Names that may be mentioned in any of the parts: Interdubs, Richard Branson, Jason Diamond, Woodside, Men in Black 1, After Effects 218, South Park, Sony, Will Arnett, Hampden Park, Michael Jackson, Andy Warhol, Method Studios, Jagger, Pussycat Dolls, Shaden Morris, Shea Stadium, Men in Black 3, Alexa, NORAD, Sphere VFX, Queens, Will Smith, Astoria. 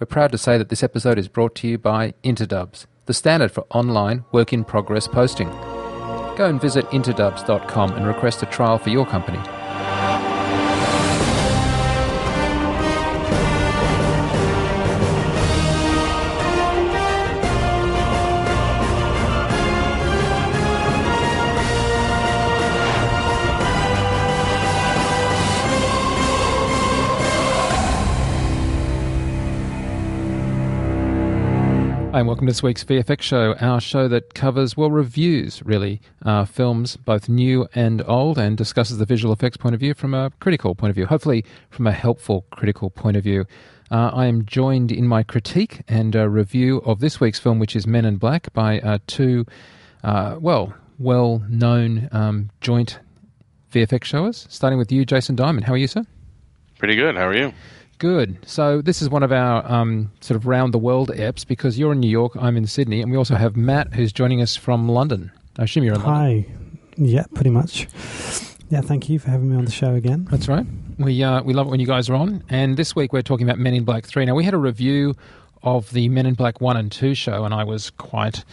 We're proud to say that this episode is brought to you by Interdubs, the standard for online work-in-progress posting. Go and visit interdubs.com and request a trial for your company. And welcome to this week's VFX show, our show that covers, well, reviews, really, films, both new and old, and discusses the visual effects point of view from a critical point of view, hopefully from a helpful critical point of view. I am joined in my critique and review of this week's film, which is Men in Black, by two well-known joint VFX showers, starting with you, Jason Diamond. How are you, sir? Pretty good. How are you? Good. So this is one of our sort of round-the-world eps, because you're in New York, I'm in Sydney, and we also have Matt, who's joining us from London. I assume you're in London. Hi. Yeah, pretty much. Yeah, thank you for having me on the show again. That's right. We love it when you guys are on. And this week we're talking about Men in Black 3. Now, we had a review of the Men in Black 1 and 2 show, and I was quite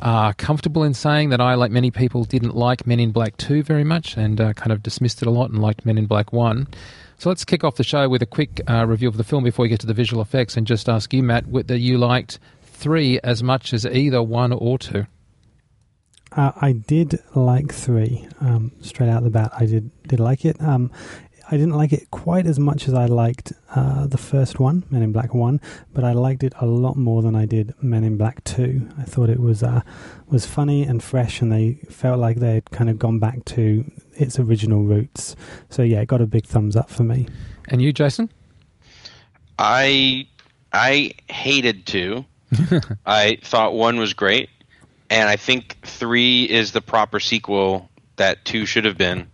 comfortable in saying that I, like many people, didn't like Men in Black 2 very much and kind of dismissed it a lot and liked Men in Black 1. So let's kick off the show with a quick review of the film before we get to the visual effects, and just ask you, Matt, whether you liked 3 as much as either 1 or 2. I did like 3. Straight out the bat, I did like it. I didn't like it quite as much as I liked the first one, Men in Black 1, but I liked it a lot more than I did Men in Black 2. I thought it was funny and fresh, and they felt like they had kind of gone back to its original roots. So yeah, it got a big thumbs up for me. And you, Jason? I hated 2. I thought 1 was great, and I think 3 is the proper sequel that 2 should have been.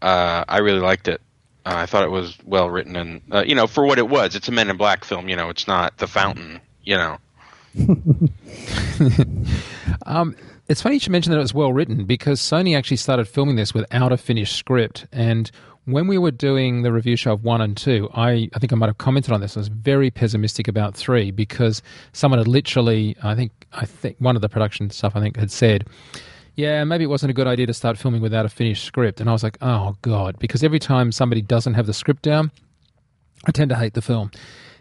I really liked it. I thought it was well written, and for what it was, it's a Men in Black film. It's not The Fountain. It's funny you should mention that it was well written, because Sony actually started filming this without a finished script. And when we were doing the review show of 1 and 2, I think I might have commented on this. I was very pessimistic about 3, because someone had literally, I think one of the production stuff had said, yeah, maybe it wasn't a good idea to start filming without a finished script. And I was like, oh God, because every time somebody doesn't have the script down, I tend to hate the film.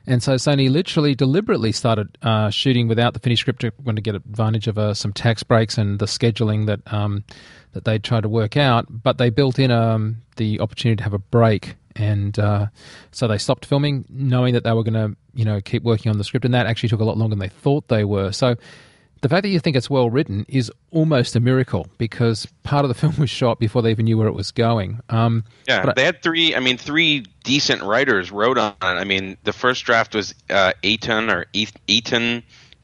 And so Sony literally deliberately started shooting without the finished script, to get advantage of some tax breaks and the scheduling that they tried to work out. But they built in the opportunity to have a break, and so they stopped filming, knowing that they were going to keep working on the script, and that actually took a lot longer than they thought they were. So the fact that you think it's well written is almost a miracle, because part of the film was shot before they even knew where it was going. They had three decent writers wrote on it. The first draft was Etan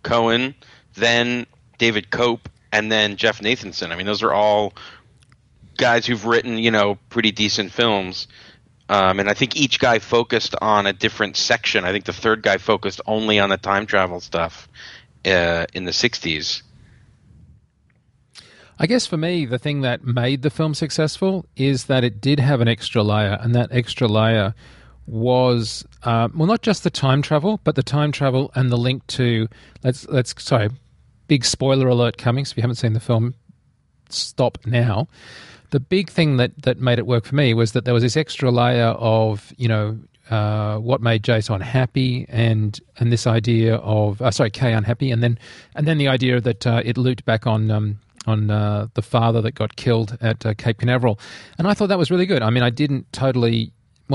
Cohen, then David Koepp, and then Jeff Nathanson. Those are all guys who've written, pretty decent films. And I think each guy focused on a different section. I think the third guy focused only on the time travel stuff. In the 60s. I guess for me, the thing that made the film successful is that it did have an extra layer, and that extra layer was, not just the time travel, but the time travel and the link to, big spoiler alert coming, so if you haven't seen the film, stop now. The big thing that made it work for me was that there was this extra layer of, what made Jason happy, and this idea of Kay unhappy, and then the idea that it looped back on the father that got killed at Cape Canaveral, and I thought that was really good.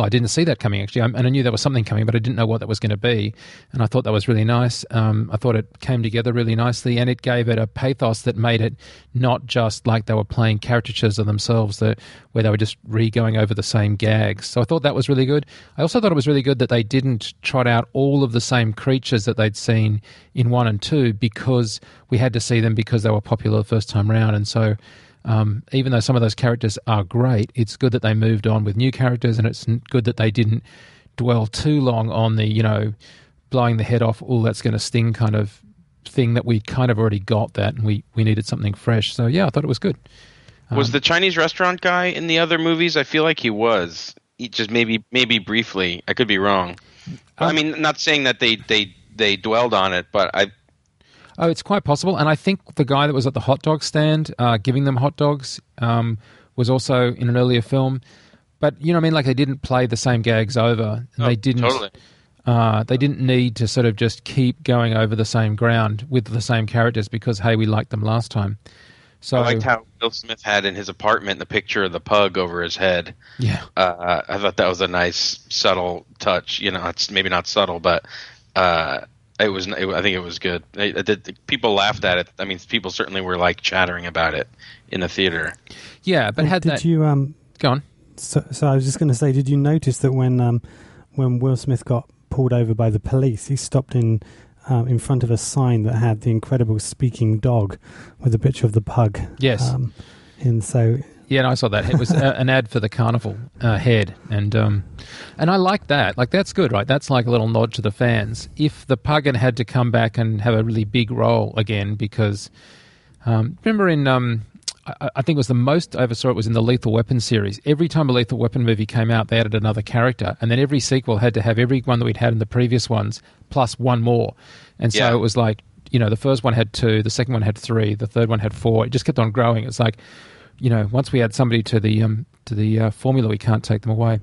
I didn't see that coming actually, and I knew there was something coming, but I didn't know what that was going to be, and I thought that was really nice. I thought it came together really nicely, and it gave it a pathos that made it not just like they were playing caricatures of themselves, where they were just going over the same gags. So I thought that was really good. I also thought it was really good that they didn't trot out all of the same creatures that they'd seen in 1 and 2, because we had to see them because they were popular the first time round, and so even though some of those characters are great, it's good that they moved on with new characters, and it's good that they didn't dwell too long on the, blowing the head off, all that's going to sting kind of thing that we kind of already got that, and we needed something fresh. So, yeah, I thought it was good. Was the Chinese restaurant guy in the other movies? I feel like he was. He just maybe briefly. I could be wrong. Not saying that they they dwelled on it, but I... Oh, it's quite possible. And I think the guy that was at the hot dog stand giving them hot dogs was also in an earlier film. But, you know what I mean? Like, they didn't play the same gags over. And totally. They didn't need to sort of just keep going over the same ground with the same characters because, hey, we liked them last time. So, I liked how Will Smith had in his apartment the picture of the pug over his head. Yeah. I thought that was a nice, subtle touch. You know, it's maybe not subtle, but... I think it was good. People laughed at it. I mean, people certainly were like chattering about it in the theater. Yeah, but go on. So I was just going to say, did you notice that when Will Smith got pulled over by the police, he stopped in front of a sign that had the incredible speaking dog with a picture of the pug. Yes. And so. Yeah, no, I saw that. It was an ad for the carnival head, and I like that. Like, that's good, right? That's like a little nod to the fans. If the Puggin had to come back and have a really big role again, because remember in I think it was the most I ever saw it was in the Lethal Weapon series. Every time a Lethal Weapon movie came out, they added another character, and then every sequel had to have every one that we'd had in the previous ones plus one more, and so it was like, you know, the first one had two, the second one had three, the third one had four. It just kept on growing. It's like, you know, once we add somebody to the formula, we can't take them away.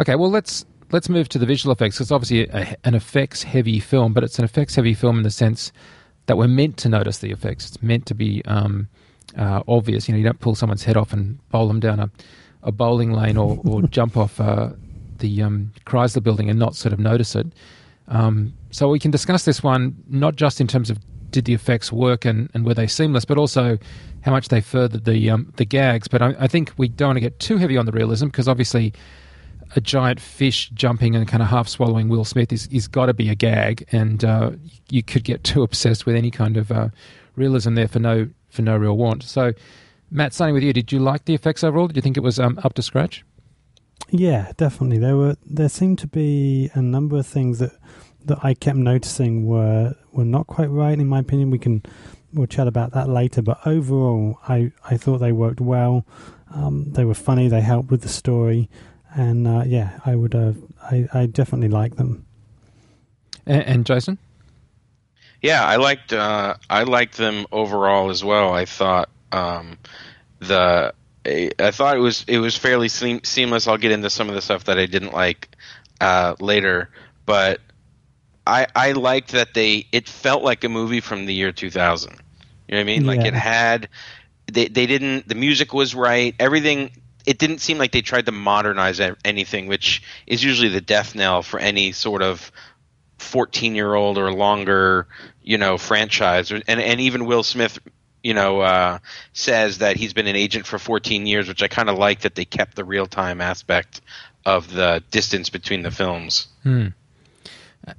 Okay, well, let's move to the visual effects, because it's obviously an effects-heavy film, but it's an effects-heavy film in the sense that we're meant to notice the effects. It's meant to be obvious. You know, you don't pull someone's head off and bowl them down a bowling lane or jump off the Chrysler Building and not sort of notice it. So we can discuss this one not just in terms of did the effects work and were they seamless, but also how much they furthered the gags. But I think we don't want to get too heavy on the realism, because obviously a giant fish jumping and kind of half-swallowing Will Smith is got to be a gag, and you could get too obsessed with any kind of realism there for no real want. So, Matt, starting with you, did you like the effects overall? Did you think it was up to scratch? Yeah, definitely. There seemed to be a number of things that I kept noticing were not quite right, in my opinion. We'll chat about that later. But overall, I thought they worked well. They were funny. They helped with the story, and I definitely liked them. And Jason, yeah, I liked them overall as well. I thought it was fairly seamless. I'll get into some of the stuff that I didn't like later, but. I liked that it felt like a movie from the year 2000. You know what I mean? Yeah. Like, it had – they didn't – the music was right. Everything – it didn't seem like they tried to modernize anything, which is usually the death knell for any sort of 14-year-old or longer, you know, franchise. And even Will Smith, you know, says that he's been an agent for 14 years, which I kind of like that they kept the real-time aspect of the distance between the films. Hmm.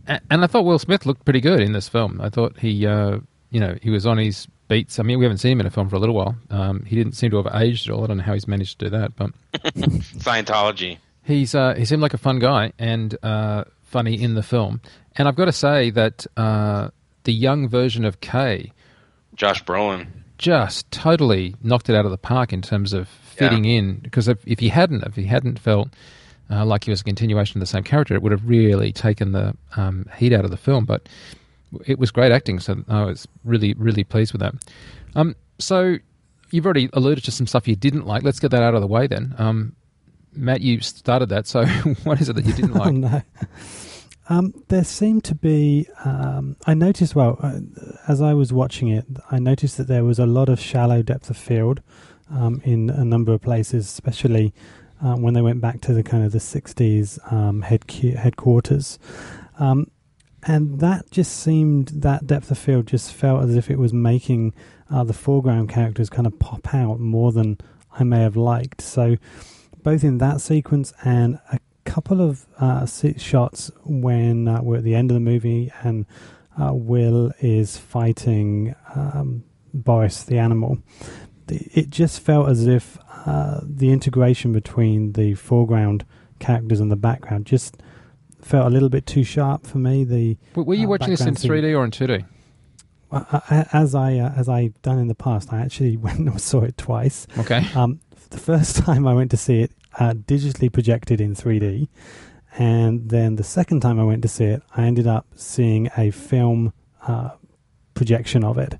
And I thought Will Smith looked pretty good in this film. I thought he, you know, he was on his beats. I mean, we haven't seen him in a film for a little while. He didn't seem to have aged at all. I don't know how he's managed to do that, but Scientology. He seemed like a fun guy and funny in the film. And I've got to say that the young version of Kay, Josh Brolin, just totally knocked it out of the park in terms of fitting in. Because if he hadn't felt like he was a continuation of the same character, it would have really taken the heat out of the film. But it was great acting, so I was really, really pleased with that. So you've already alluded to some stuff you didn't like. Let's get that out of the way then. Matt, you started that, so what is it that you didn't like? Oh, no. There seemed to be... I noticed, as I was watching it, I noticed that there was a lot of shallow depth of field in a number of places, especially... when they went back to the kind of the 60s headquarters. And that just seemed, that depth of field just felt as if it was making the foreground characters kind of pop out more than I may have liked. So both in that sequence and a couple of shots when we're at the end of the movie and Will is fighting Boris the animal, it just felt as if the integration between the foreground characters and the background just felt a little bit too sharp for me. Were you watching this in 3D or in 2D? As I've done in the past, I actually went and saw it twice. Okay. The first time I went to see it digitally projected in 3D, And then the second time I went to see it, I ended up seeing a film projection of it.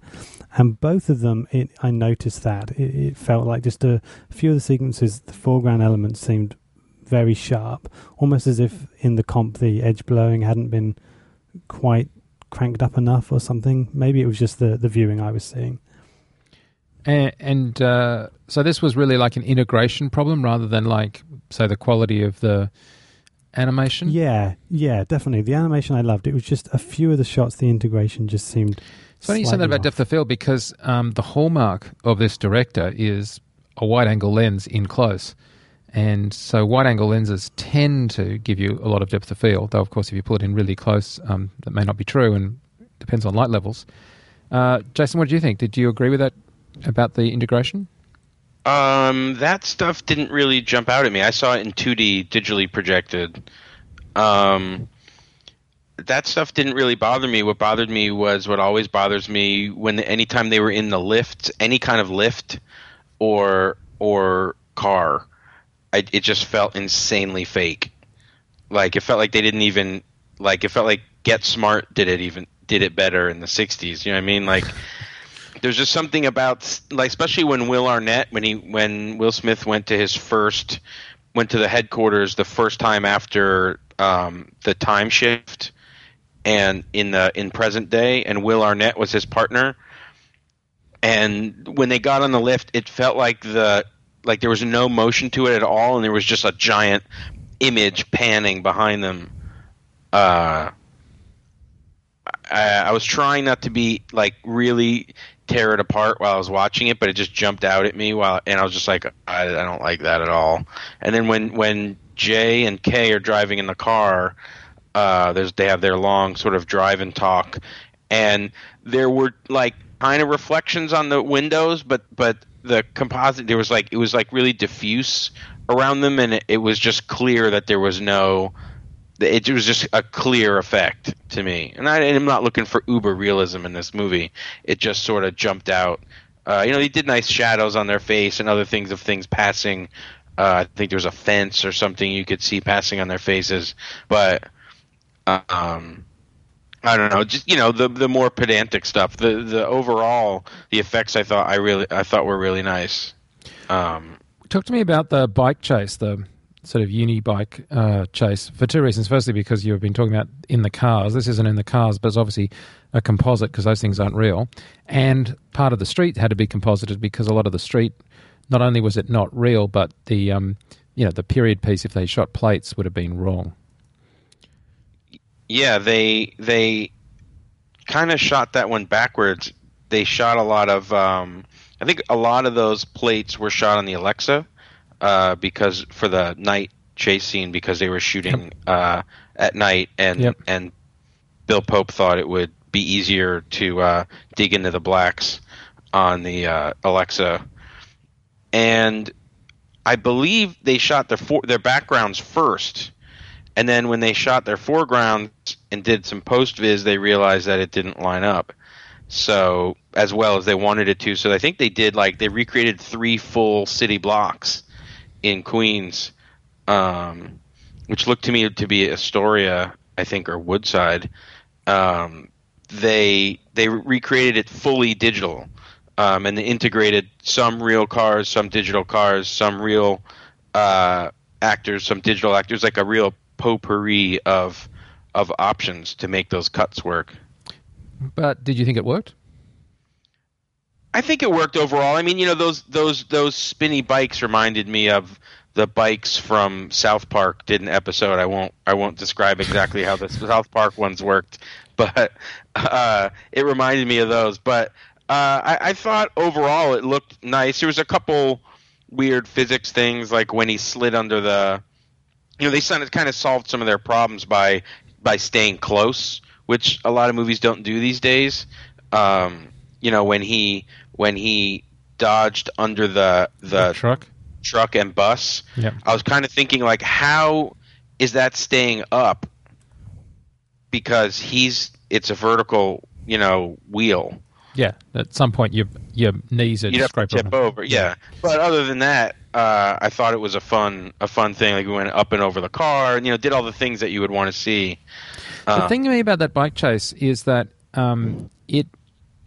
And both of them, I noticed that. It felt like just a few of the sequences, the foreground elements seemed very sharp, almost as if in the comp the edge blowing hadn't been quite cranked up enough or something. Maybe it was just the viewing I was seeing. And so this was really like an integration problem rather than like, say, the quality of the animation? Yeah, definitely. The animation I loved. It was just a few of the shots, the integration just seemed... It's funny you said that about depth of field because the hallmark of this director is a wide-angle lens in close. And so wide-angle lenses tend to give you a lot of depth of field, though, of course, if you pull it in really close, that may not be true and depends on light levels. Jason, what did you think? Did you agree with that about the integration? That stuff didn't really jump out at me. I saw it in 2D, digitally projected. That stuff didn't really bother me. What bothered me was what always bothers me when anytime they were in the lift, any kind of lift or car, it just felt insanely fake. Like it felt like they didn't even like. It felt like Get Smart did it better in the '60s. You know what I mean? Like there's just something about like, especially when Will Arnett when Will Smith went to the headquarters the first time after the time shift. And in present day, and Will Arnett was his partner. And when they got on the lift, it felt like there was no motion to it at all, and there was just a giant image panning behind them. I was trying not to be like really tear it apart while I was watching it, but it just jumped out at me and I was just like, I don't like that at all. And then when Jay and Kay are driving in the car. They have their long sort of drive and talk, and there were like kind of reflections on the windows, but the composite it was really diffuse around them, and it was just clear that there was no. It was just a clear effect to me, and I'm not looking for uber realism in this movie. It just sort of jumped out. They did nice shadows on their face and other things of things passing. I think there was a fence or something you could see passing on their faces, but. I don't know, just the more pedantic stuff. The overall the effects I thought were really nice. Talk to me about the bike chase, the sort of uni bike chase, for two reasons. Firstly, because you've been talking about in the cars. This isn't in the cars, but it's obviously a composite because those things aren't real. And part of the street had to be composited because a lot of the street, not only was it not real, but the the period piece, if they shot plates, would have been wrong. Yeah, they kind of shot that one backwards. They shot a lot of I think a lot of those plates were shot on the Alexa because for the night chase scene, because they were shooting at night and Bill Pope thought it would be easier to dig into the blacks on the Alexa. And I believe they shot their backgrounds first. And then when they shot their foreground and did some post-viz, they realized that it didn't line up so as well as they wanted it to. So I think they did they recreated 3 full city blocks in Queens, which looked to me to be Astoria, I think, or Woodside. They recreated it fully digital, and they integrated some real cars, some digital cars, some real actors, some digital actors, like a real potpourri of options to make those cuts work. But did you think it worked? I think it worked overall. I mean, those spinny bikes reminded me of the bikes from South Park. Did an episode. I won't describe exactly how the South Park ones worked, but it reminded me of those. But I thought overall it looked nice. There was a couple weird physics things, like when he slid under the. They kind of solved some of their problems by staying close, which a lot of movies don't do these days. When he dodged under the truck and bus, yep. I was kind of thinking how is that staying up? Because it's a vertical, wheel. Yeah, at some point your knees are scrape tip over. Yeah, but other than that, I thought it was a fun thing. Like we went up and over the car, and did all the things that you would want to see. The thing to me about that bike chase is that it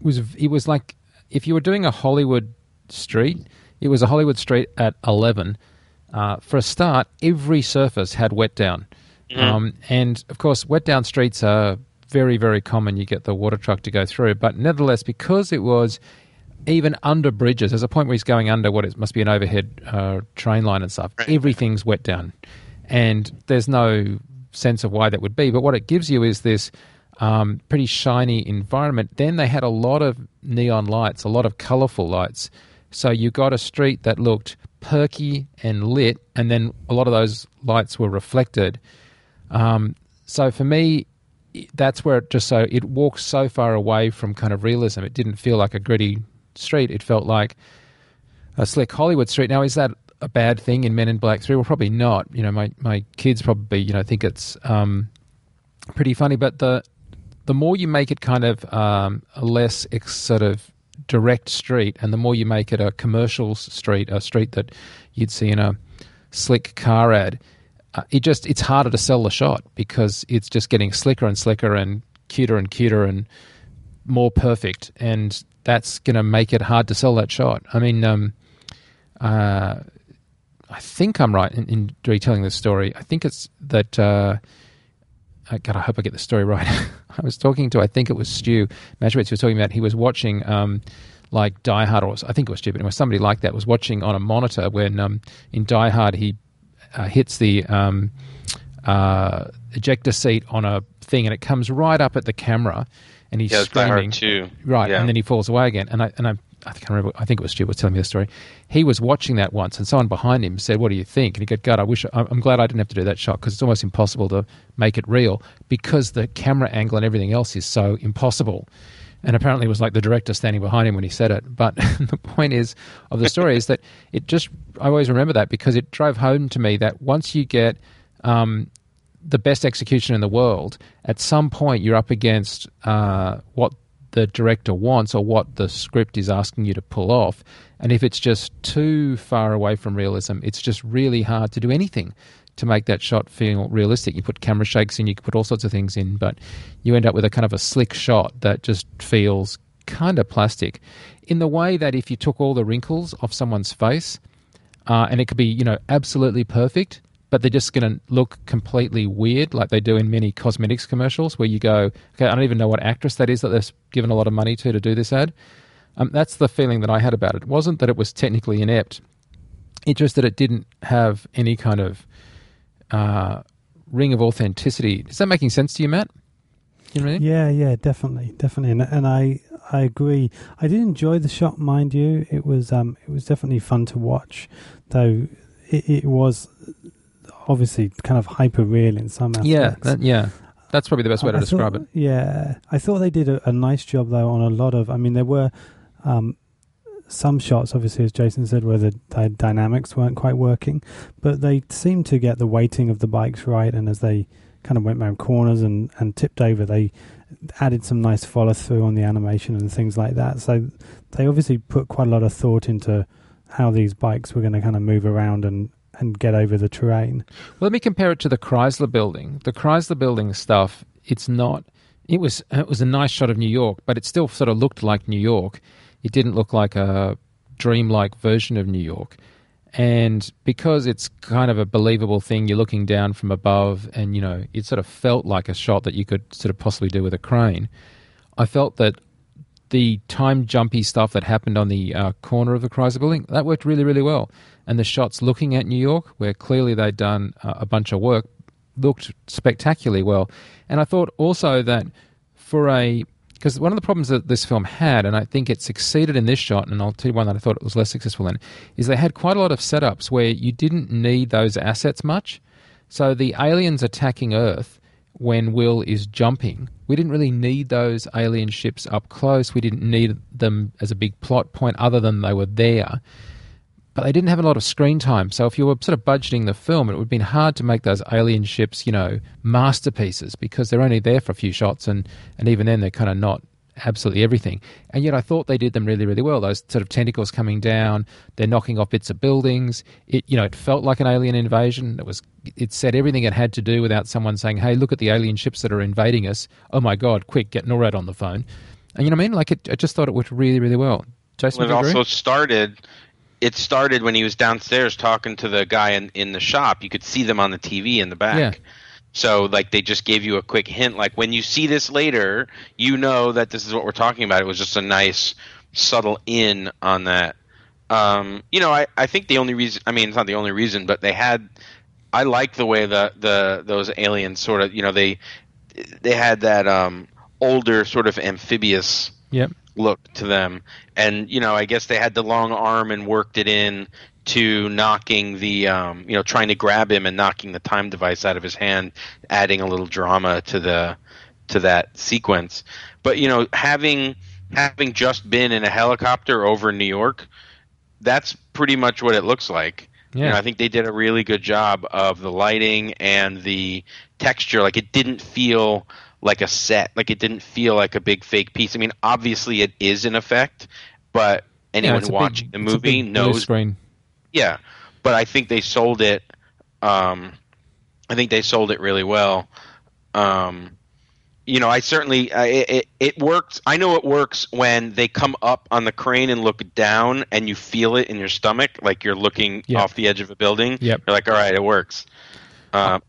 was like if you were doing a Hollywood street, it was a Hollywood street at 11. For a start, every surface had wet down, and of course, wet down streets are very, very common. You get the water truck to go through, but nevertheless, because it was even under bridges, there's a point where he's going under what it must be an overhead train line and stuff. Right. Everything's wet down, and there's no sense of why that would be. But what it gives you is this pretty shiny environment. Then they had a lot of neon lights, a lot of colourful lights, so you got a street that looked perky and lit, and then a lot of those lights were reflected. So for me, that's where it just so it walks so far away from kind of realism. It didn't feel like a gritty street. It felt like a slick Hollywood street. Now, is that a bad thing in Men in Black 3? Well, probably not. My kids probably think it's pretty funny. But the more you make it kind of a less sort of direct street, and the more you make it a commercial street, a street that you'd see in a slick car ad. It's harder to sell the shot because it's just getting slicker and slicker and cuter and cuter and more perfect, and that's going to make it hard to sell that shot. I mean, I think I'm right in retelling this story. I think it's that. God, I hope I get the story right. I was talking to, I think it was Stu Maschwitz, who was talking about he was watching like Die Hard, or I think it was Stu, but it was somebody like that was watching on a monitor when in Die Hard he. Hits the ejector seat on a thing, and it comes right up at the camera, and he's screaming. Right, yeah. And then he falls away again. And I can't remember. I think it was Stu was telling me the story. He was watching that once, and someone behind him said, "What do you think?" And he goes, "God, I'm glad I didn't have to do that shot because it's almost impossible to make it real because the camera angle and everything else is so impossible." And apparently it was like the director standing behind him when he said it. But the point is of the story is that it just – I always remember that because it drove home to me that once you get the best execution in the world, at some point you're up against what the director wants or what the script is asking you to pull off. And if it's just too far away from realism, it's just really hard to do anything to make that shot feel realistic. You put camera shakes in, you can put all sorts of things in, but you end up with a kind of a slick shot that just feels kind of plastic in the way that if you took all the wrinkles off someone's face and it could be, absolutely perfect, but they're just going to look completely weird like they do in many cosmetics commercials where you go, okay, I don't even know what actress that is that they've given a lot of money to do this ad. That's the feeling that I had about it. It wasn't that it was technically inept. It's just that it didn't have any kind of ring of authenticity. Is that making sense to you, Matt? You know what I mean? Yeah, definitely, and I agree. I did enjoy the shot, mind you. It was definitely fun to watch, though it was obviously kind of hyper real in some aspects. That's probably the best way to describe it. Yeah, I thought they did a nice job though on a lot of. I mean, there were some shots, obviously, as Jason said, where the dynamics weren't quite working, but they seemed to get the weighting of the bikes right, and as they kind of went around corners and tipped over, they added some nice follow-through on the animation and things like that. So they obviously put quite a lot of thought into how these bikes were going to kind of move around and get over the terrain. Well, let me compare it to the Chrysler Building. The Chrysler Building stuff, it was a nice shot of New York, but it still sort of looked like New York. It didn't look like a dreamlike version of New York. And because it's kind of a believable thing, you're looking down from above and, it sort of felt like a shot that you could sort of possibly do with a crane. I felt that the time jumpy stuff that happened on the corner of the Chrysler Building, that worked really, really well. And the shots looking at New York, where clearly they'd done a bunch of work, looked spectacularly well. And I thought also that because one of the problems that this film had, and I think it succeeded in this shot, and I'll tell you one that I thought it was less successful in, is they had quite a lot of setups where you didn't need those assets much. So the aliens attacking Earth when Will is jumping, we didn't really need those alien ships up close. We didn't need them as a big plot point other than they were there. But they didn't have a lot of screen time. So if you were sort of budgeting the film, it would have been hard to make those alien ships, masterpieces because they're only there for a few shots and even then they're kind of not absolutely everything. And yet I thought they did them really, really well. Those sort of tentacles coming down, they're knocking off bits of buildings. It, you know, it felt like an alien invasion. It said everything it had to do without someone saying, hey, look at the alien ships that are invading us. Oh, my God, quick, get NORAD on the phone. And you know what I mean? Like, I just thought it worked really, really well. Jason, well, it also started... It started when he was downstairs talking to the guy in the shop. You could see them on the TV in the back. Yeah. So, like, they just gave you a quick hint. Like, when you see this later, you know that this is what we're talking about. It was just a nice, subtle in on that. You know, I think the only reason – I mean, it's not the only reason, but they had – I like the way those aliens sort of – you know, they had that older sort of amphibious – yep. look to them, and you know, I guess they had the long arm and worked it in to knocking the you know, trying to grab him and knocking the time device out of his hand, adding a little drama to the to that sequence. But you know, having just been in a helicopter over New York, that's pretty much what it looks like. Yeah. You know, I think they did a really good job of the lighting and the texture. Like, it didn't feel like a set, like it didn't feel like a big fake piece. I mean, obviously it is an effect, but anyone watching the movie knows. Yeah, but I think they sold it. I think they sold it really well. You know, I certainly it works. I know it works when they come up on the crane and look down, and you feel it in your stomach, like you're looking yep. off the edge of a building. Yep. You're like, all right, it works. I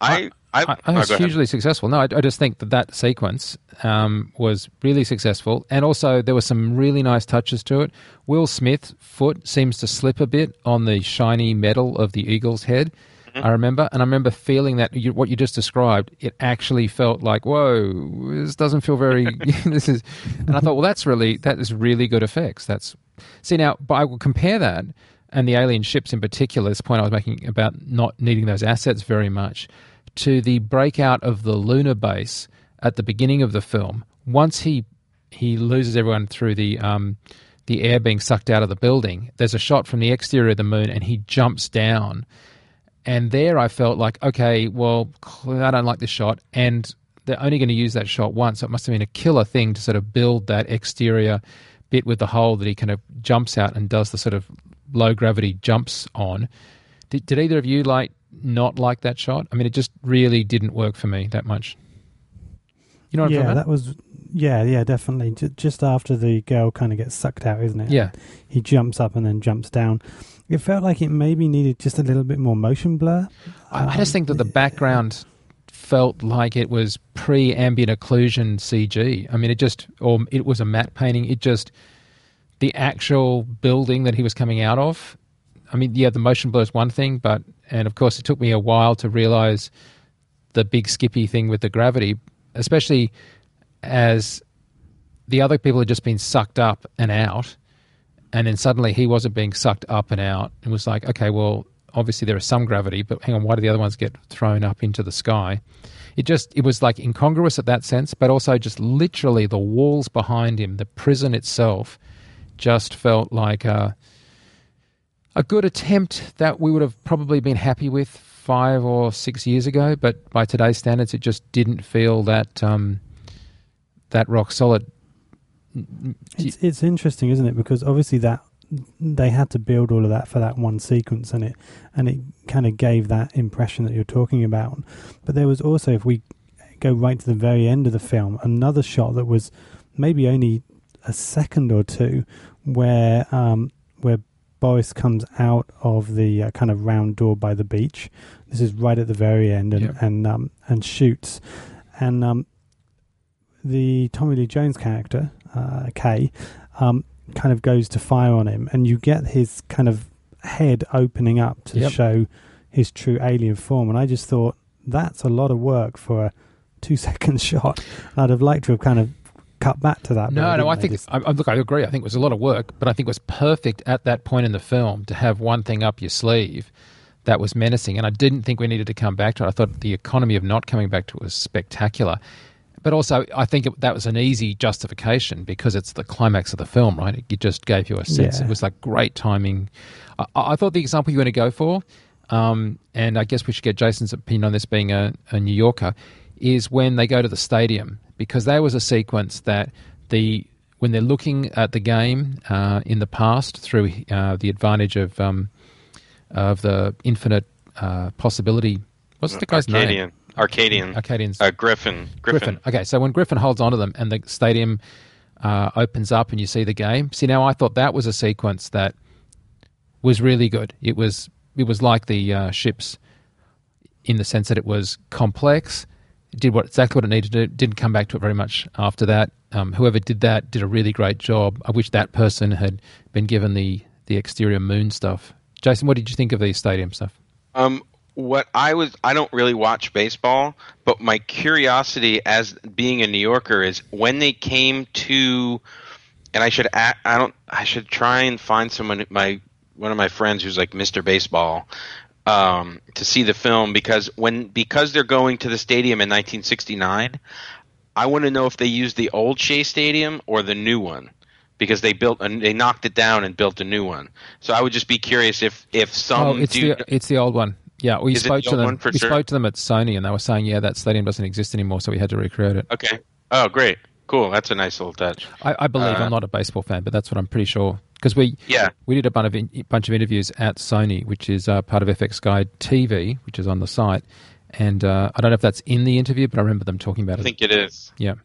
was hugely successful. No, I just think that sequence was really successful. And also there were some really nice touches to it. Will Smith's foot seems to slip a bit on the shiny metal of the eagle's head, mm-hmm. I remember feeling that what you just described, it actually felt like, whoa, this doesn't feel very and I thought, well, that is really good effects. But I will compare that. And the alien ships in particular, this point I was making about not needing those assets very much, to the breakout of the lunar base at the beginning of the film. Once he loses everyone through the air being sucked out of the building, there's a shot from the exterior of the moon and he jumps down. And there I felt like, okay, well, I don't like this shot. And they're only going to use that shot once. So it must have been a killer thing to sort of build that exterior bit with the hole that he kind of jumps out and does the sort of low gravity jumps on. Did either of you not like that shot? I mean, it just really didn't work for me that much. You know what I'm talking about? Yeah, definitely. Just after the girl kind of gets sucked out, isn't it? Yeah. He jumps up and then jumps down. It felt like it maybe needed just a little bit more motion blur. I just think that the background felt like it was pre-ambient occlusion CG. I mean, it was a matte painting. It just... The actual building that he was coming out of, I mean, yeah, the motion blur is one thing, and of course it took me a while to realize the big Skippy thing with the gravity, especially as the other people had just been sucked up and out, and then suddenly he wasn't being sucked up and out. It was like, okay, well, obviously there is some gravity, but hang on, why do the other ones get thrown up into the sky? It was like incongruous at that sense, but also just literally the walls behind him, the prison itself, just felt like a good attempt that we would have probably been happy with 5 or 6 years ago, but by today's standards, it just didn't feel that rock solid. It's interesting, isn't it? Because obviously that they had to build all of that for that one sequence, and it kind of gave that impression that you're talking about. But there was also, if we go right to the very end of the film, another shot that was maybe only a second or two, where Boris comes out of the kind of round door by the beach. This is right at the very end, and shoots, and the Tommy Lee Jones character Kay kind of goes to fire on him, and you get his kind of head opening up to show his true alien form. And I just thought, that's a lot of work for a 2-second shot. I'd have liked to have kind of cut back to that. No, I think I agree. I think it was a lot of work, but I think it was perfect at that point in the film to have one thing up your sleeve that was menacing, and I didn't think we needed to come back to it. I thought the economy of not coming back to it was spectacular, but also I think that was an easy justification because it's the climax of the film, right? It just gave you a sense. Yeah. It was like great timing. I thought the example you were going to go for, and I guess we should get Jason's opinion on this being a New Yorker, is when they go to the stadium, because there was a sequence that the when they're looking at the game in the past through the advantage of the infinite possibility. What's the guy's name? Arcadian. Griffin. Okay, so when Griffin holds onto them and the stadium opens up and you see the game. See, now I thought that was a sequence that was really good. It was like the ships in the sense that it was complex. It did exactly what it needed to do. Didn't come back to it very much after that. Whoever did that did a really great job. I wish that person had been given the exterior moon stuff. Jason, what did you think of the stadium stuff? I don't really watch baseball, but my curiosity as being a New Yorker is when they came to, and I should try and find someone, one of my friends who's like Mr. Baseball, to see the film because they're going to the stadium in 1969, I want to know if they used the old Shea Stadium or the new one. Because they knocked it down and built a new one. So I would just be curious if some. Oh, it's the old one. Yeah, we spoke to them. We spoke to them at Sony, and they were saying, "Yeah, that stadium doesn't exist anymore, so we had to recreate it." Okay. Oh, great, cool. That's a nice little touch. I believe I'm not a baseball fan, but that's what I'm pretty sure because we did a bunch of interviews at Sony, which is part of FX Guide TV, which is on the site, and I don't know if that's in the interview, but I remember them talking about it. I think it is. Yeah.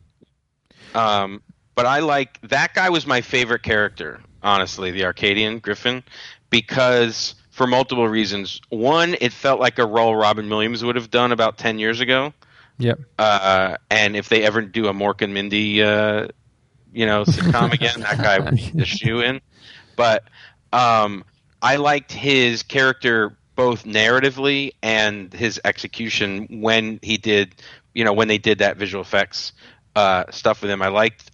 But I like that guy was my favorite character, honestly, the Arcadian Griffin, because for multiple reasons. One, it felt like a role Robin Williams would have done about 10 years ago. Yep. And if they ever do a Mork and Mindy, sitcom again, that guy would be the shoe-in. But I liked his character both narratively and his execution when he did, when they did that visual effects. Stuff with him. I liked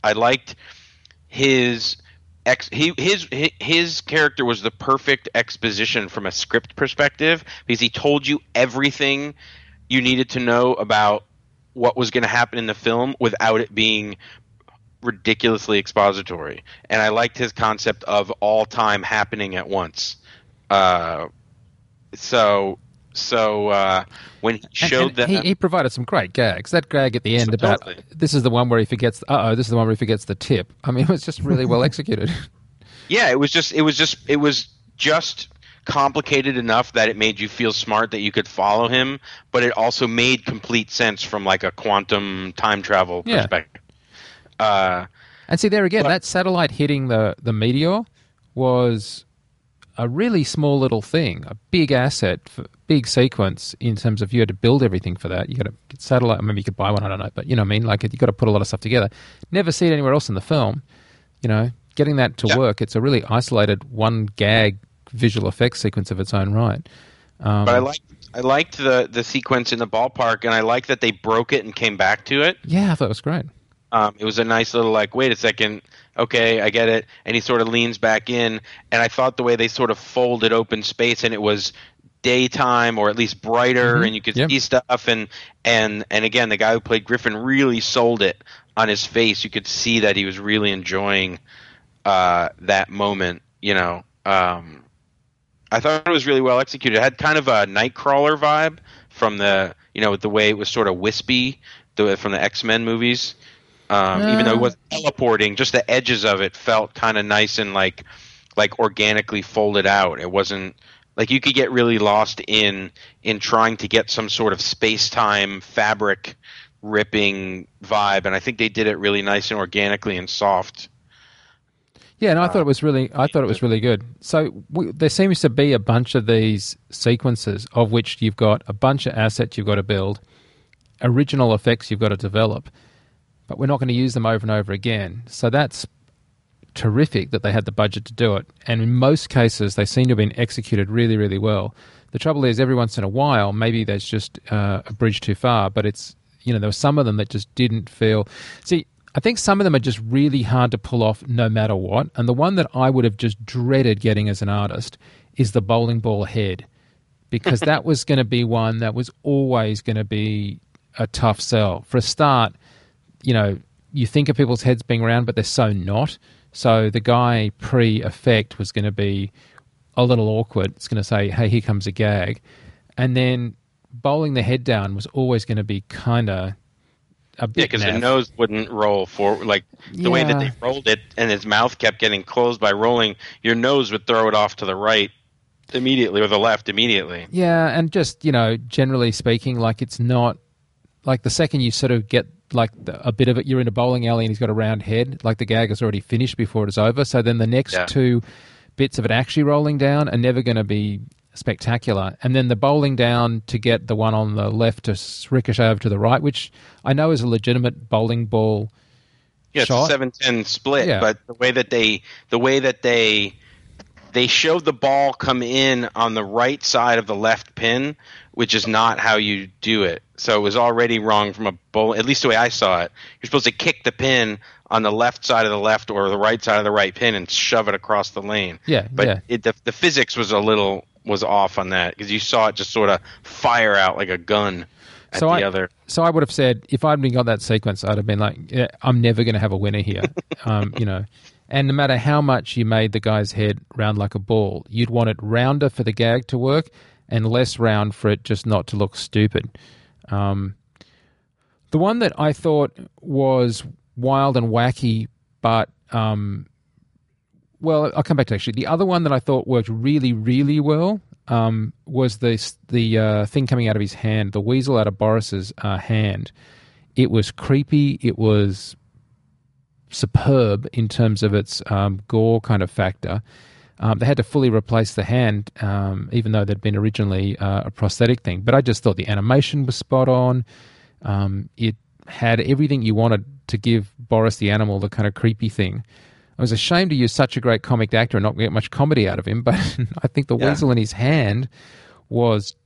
his character was the perfect exposition from a script perspective because he told you everything you needed to know about what was going to happen in the film without it being ridiculously expository. And I liked his concept of all time happening at once. So when he showed that, he provided some great gags. That gag at the end about this is the one where he forgets. This is the one where he forgets the tip. I mean, it was just really well executed. Yeah, it was just complicated enough that it made you feel smart that you could follow him, but it also made complete sense from like a quantum time travel perspective. And see, there again, that satellite hitting the meteor was a really small little thing, a big asset, big sequence in terms of you had to build everything for that. You got to get satellite, maybe you could buy one, I don't know, but you know what I mean? Like you got to put a lot of stuff together. Never see it anywhere else in the film. Getting that to work, it's a really isolated one gag visual effects sequence of its own right. But I liked the sequence in the ballpark, and I liked that they broke it and came back to it. Yeah, I thought it was great. It was a nice little like, wait a second, okay, I get it. And he sort of leans back in. And I thought the way they sort of folded open space and it was daytime or at least brighter and you could see stuff. And again, the guy who played Griffin really sold it on his face. You could see that he was really enjoying that moment, I thought it was really well executed. It had kind of a Nightcrawler vibe from the way it was sort of wispy from the X-Men movies. Even though it was teleporting, just the edges of it felt kind of nice and like organically folded out. It wasn't like you could get really lost in trying to get some sort of space-time fabric ripping vibe, and I think they did it really nice and organically and soft. Yeah, and I thought it was really good. So there seems to be a bunch of these sequences of which you've got a bunch of assets you've got to build, original effects you've got to develop. But we're not going to use them over and over again. So that's terrific that they had the budget to do it. And in most cases, they seem to have been executed really, really well. The trouble is every once in a while, maybe there's just a bridge too far, but it's, there were some of them that just didn't feel. See, I think some of them are just really hard to pull off no matter what. And the one that I would have just dreaded getting as an artist is the bowling ball head, because that was going to be one that was always going to be a tough sell. For a start, you think of people's heads being round, but they're so not. So the guy pre-effect was going to be a little awkward. It's going to say, hey, here comes a gag. And then bowling the head down was always going to be kind of a big because the nose wouldn't roll forward. Like the way that they rolled it and his mouth kept getting closed by rolling, your nose would throw it off to the right immediately or the left immediately. Yeah, and just, you know, generally speaking, like it's not – like the second you sort of get like a bit of it, you're in a bowling alley and he's got a round head, like the gag is already finished before it is over. So then the next two bits of it actually rolling down are never going to be – spectacular. And then the bowling down to get the one on the left to ricochet over to the right, which I know is a legitimate bowling ball shot. It's a 7-10 split, but the way that they showed the ball come in on the right side of the left pin, which is not how you do it. So it was already wrong from a bowl, at least the way I saw it. You're supposed to kick the pin on the left side of the left or the right side of the right pin and shove it across the lane. Yeah, but the physics was a little was off on that because you saw it just sort of fire out like a gun at So I would have said, if I'd been got that sequence, I'd have been like, yeah, I'm never going to have a winner here, you know. And no matter how much you made the guy's head round like a ball, you'd want it rounder for the gag to work and less round for it just not to look stupid. The one that I thought was wild and wacky, but well, I'll come back to actually. The other one that I thought worked really, really well was the thing coming out of his hand, the weasel out of Boris's hand. It was creepy. It was superb in terms of its gore kind of factor. They had to fully replace the hand, even though there'd been originally a prosthetic thing. But I just thought the animation was spot on. It had everything you wanted to give Boris the animal, the kind of creepy thing. I was ashamed to use such a great comic actor and not get much comedy out of him, but I think the weasel in his hand was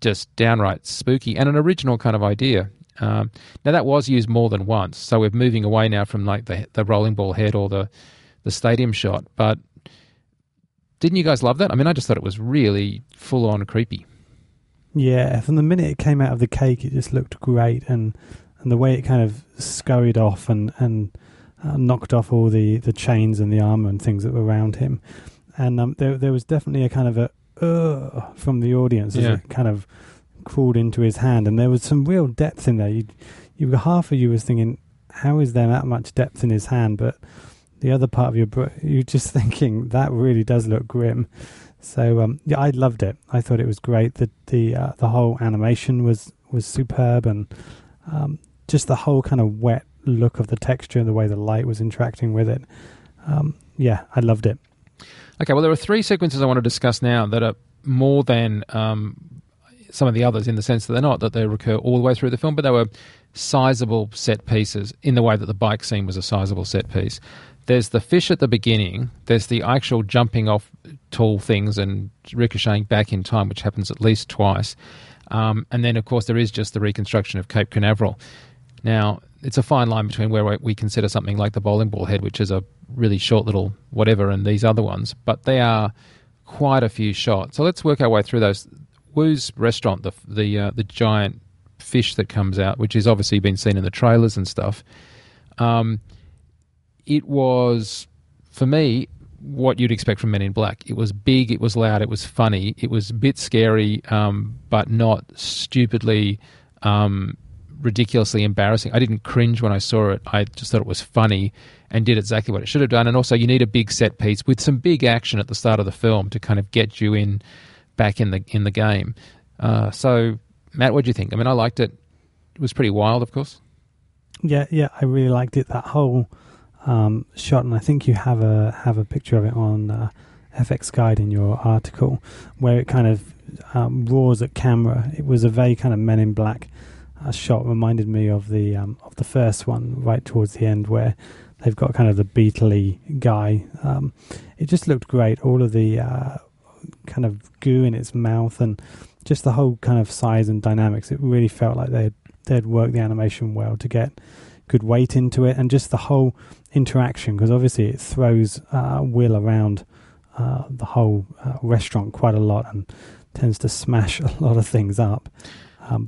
just downright spooky and an original kind of idea. Now, that was used more than once, so we're moving away now from like the rolling ball head or the stadium shot, but didn't you guys love that? I mean, I just thought it was really full-on creepy. Yeah, from the minute it came out of the cake, it just looked great, and the way it kind of scurried off and knocked off all the chains and the armor and things that were around him. And there was definitely a kind of from the audience as it kind of crawled into his hand. And there was some real depth in there. You half of you was thinking, how is there that much depth in his hand? But the other part of your brain, you're just thinking, that really does look grim. So, yeah, I loved it. I thought it was great. The whole animation was superb and just the whole kind of wet look of the texture and the way the light was interacting with it. I loved it. Okay, well, there are three sequences I want to discuss now that are more than some of the others in the sense that they're not, that they recur all the way through the film, but they were sizable set pieces in the way that the bike scene was a sizable set piece. There's the fish at the beginning. There's the actual jumping off tall things and ricocheting back in time, which happens at least twice. And then, of course, there is just the reconstruction of Cape Canaveral. Now, it's a fine line between where we consider something like the bowling ball head, which is a really short little whatever, and these other ones, but they are quite a few shots. So let's work our way through those. Woo's restaurant, the giant fish that comes out, which has obviously been seen in the trailers and stuff. It was, for me, what you'd expect from Men in Black. It was big, it was loud, it was funny, it was a bit scary, but not stupidly ridiculously embarrassing. I didn't cringe when I saw it. I just thought it was funny and did exactly what it should have done. And also you need a big set piece with some big action at the start of the film to kind of get you in back in the game. So Matt, what do you think? I mean, I liked it. It was pretty wild, of course. Yeah, I really liked it, that whole shot, and I think you have a picture of it on FX Guide in your article where it kind of roars at camera. It was a very kind of Men in Black shot. Reminded me of the first one right towards the end where they've got kind of the beetle-y guy. It just looked great. All of the kind of goo in its mouth and just the whole kind of size and dynamics. It really felt like they'd worked the animation well to get good weight into it and just the whole interaction, because obviously it throws Will around the whole restaurant quite a lot and tends to smash a lot of things up.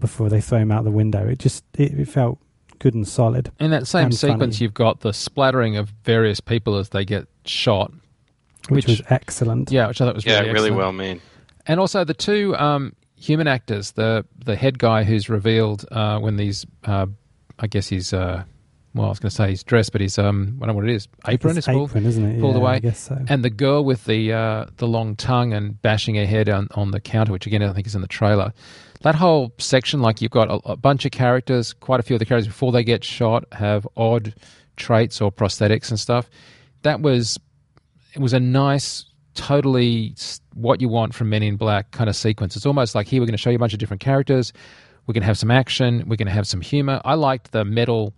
Before they throw him out the window. It felt good and solid. In that same sequence, funny. You've got the splattering of various people as they get shot. Which was excellent. Yeah, which I thought was really excellent. Yeah, really well made. And also the two human actors, the head guy who's revealed when these I guess his, well, I was going to say his dress, but his, I don't know what it is, apron, it's called. Apron, isn't it? Pulled away. I guess so. And the girl with the long tongue and bashing her head on the counter, which again I think is in the trailer. That whole section, like you've got a bunch of characters, quite a few of the characters before they get shot have odd traits or prosthetics and stuff. That was, it was a nice, totally what you want from Men in Black kind of sequence. It's almost like, here we're going to show you a bunch of different characters. We're going to have some action. We're going to have some humor. I liked the metal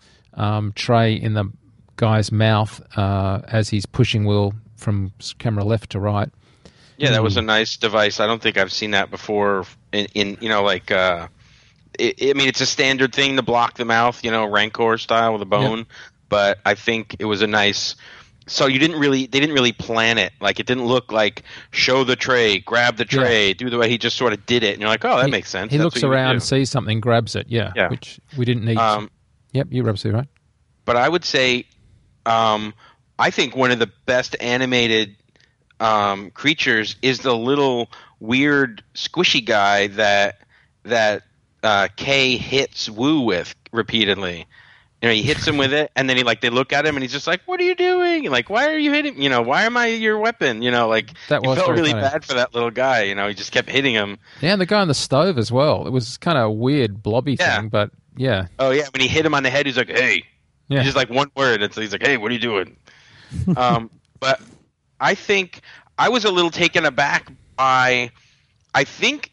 tray in the guy's mouth as he's pushing Will from camera left to right. Yeah, that was a nice device. I don't think I've seen that before in you know, like, I mean, it's a standard thing to block the mouth, you know, Rancor style with a bone. Yep. But I think it was a nice... So you didn't really, they didn't really plan it. Like, it didn't look like show the tray, grab the tray, do the way he just sort of did it. And you're like, oh, that makes sense. He looks around, sees something, grabs it. Yeah, which we didn't need. Yep, you're absolutely right. But I would say, I think one of the best animated creatures is the little weird squishy guy that Kay hits Woo with repeatedly. You know, he hits him with it, and then they look at him, and he's just like, "What are you doing? Like, why are you hitting? You know, why am I your weapon? You know, like." That was felt really funny. Bad for that little guy. You know, he just kept hitting him. Yeah, and the guy on the stove as well. It was kind of a weird blobby thing, but yeah. Oh yeah, when he hit him on the head, he's like, "Hey," he's just like one word, and so he's like, "Hey, what are you doing?" But I think I was a little taken aback by, I think,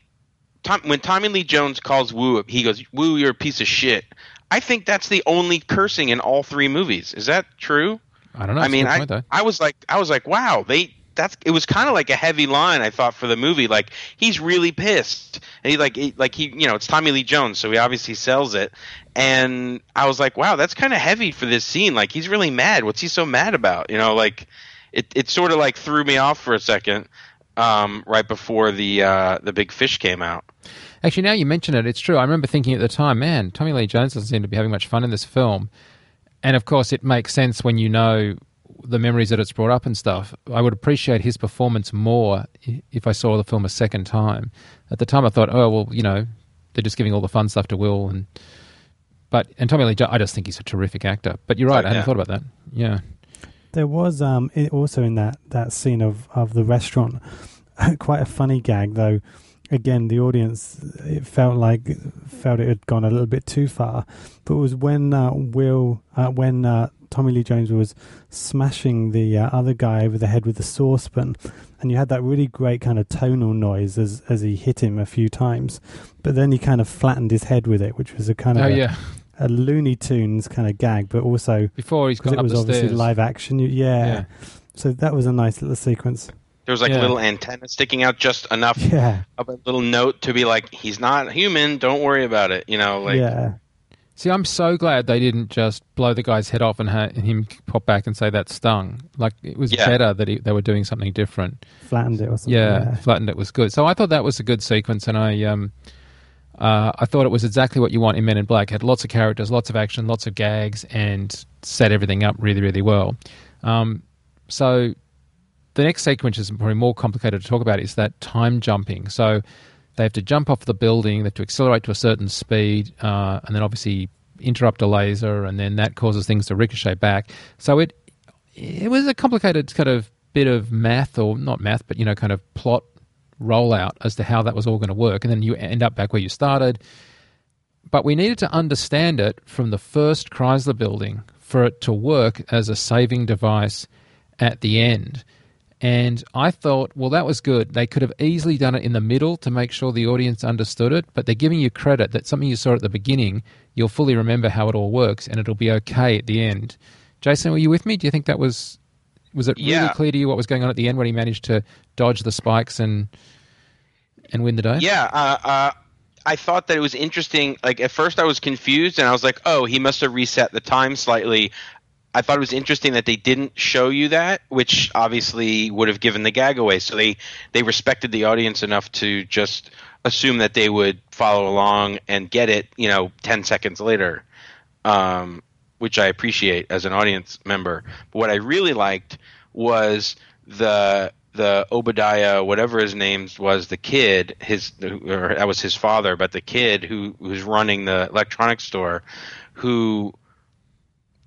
when Tommy Lee Jones calls Woo up, he goes, "Woo, you're a piece of shit." I think that's the only cursing in all three movies. Is that true? I don't know. I mean, I was like, wow, it was kind of like a heavy line, I thought, for the movie. Like, he's really pissed, and he it's Tommy Lee Jones, so he obviously sells it. And I was like, wow, that's kind of heavy for this scene. Like, he's really mad. What's he so mad about? You know, like it sort of like threw me off for a second right before the big fish came out. Actually, now you mention it, it's true. I remember thinking at the time, man, Tommy Lee Jones doesn't seem to be having much fun in this film. And, of course, it makes sense when you know the memories that it's brought up and stuff. I would appreciate his performance more if I saw the film a second time. At the time, I thought, oh, well, you know, they're just giving all the fun stuff to Will. And Tommy Lee Jones, I just think he's a terrific actor. But you're right, I hadn't thought about that. Yeah. There was also in that scene of the restaurant quite a funny gag, though. Again, the audience, it felt it had gone a little bit too far. But it was when Tommy Lee Jones was smashing the other guy over the head with the saucepan, and you had that really great kind of tonal noise as he hit him a few times. But then he kind of flattened his head with it, which was a kind of a Looney Tunes kind of gag. But also before he's gone up the stairs, it was obviously live action. Yeah. So that was a nice little sequence. There was like a little antenna sticking out just enough of a little note to be like, he's not human, don't worry about it, you know. Like, see, I'm so glad they didn't just blow the guy's head off and him pop back and say that stung. Like, it was better that they were doing something different. Flattened it or something. Yeah, flattened it was good. So I thought that was a good sequence, and I thought it was exactly what you want in Men in Black. It had lots of characters, lots of action, lots of gags, and set everything up really, really well. So... the next sequence is probably more complicated to talk about, is that time jumping. So they have to jump off the building, they have to accelerate to a certain speed, and then obviously interrupt a laser, and then that causes things to ricochet back. So it was a complicated kind of bit of math, or not math, but, you know, kind of plot rollout as to how that was all going to work. And then you end up back where you started. But we needed to understand it from the first Chrysler Building for it to work as a saving device at the end. And I thought, well, that was good. They could have easily done it in the middle to make sure the audience understood it, but they're giving you credit that something you saw at the beginning, you'll fully remember how it all works, and it'll be okay at the end. Jason, were you with me? Do you think that was it really clear to you what was going on at the end when he managed to dodge the spikes and win the day? Yeah, I thought that it was interesting. Like, at first I was confused, and I was like, oh, he must have reset the time slightly. I thought it was interesting that they didn't show you that, which obviously would have given the gag away. So they respected the audience enough to just assume that they would follow along and get it, you know, 10 seconds later, which I appreciate as an audience member. But what I really liked was the the Obadiah, whatever his name was, the kid, or that was his father, but the kid who's running the electronics store, who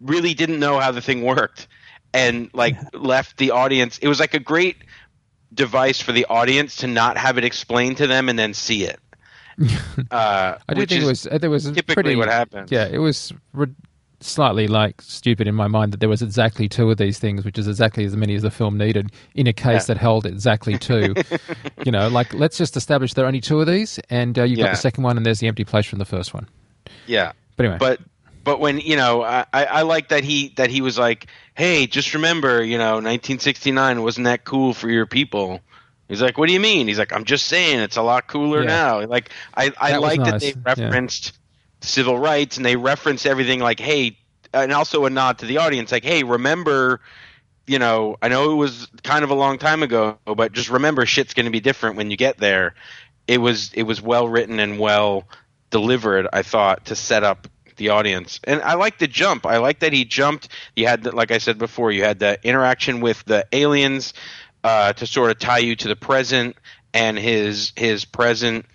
really didn't know how the thing worked and left the audience. It was like a great device for the audience to not have it explained to them and then see it. I think it was typically pretty, what happens. Yeah, it was slightly stupid in my mind that there was exactly two of these things, which is exactly as many as the film needed in a case that held exactly two. Let's just establish there are only two of these, and you've got the second one, and there's the empty place from the first one. Yeah, but anyway, but when I like that he was like, hey, just remember, 1969 wasn't that cool for your people. He's like, what do you mean? He's like, I'm just saying it's a lot cooler now. Like, I like that they referenced civil rights and they referenced everything like, hey, and also a nod to the audience. Like, hey, remember, I know it was kind of a long time ago, but just remember shit's going to be different when you get there. It was well written and well delivered, I thought, to set up the audience. And I like the jump. I like that he jumped. You had, like I said before, you had the interaction with the aliens, to sort of tie you to the present and his present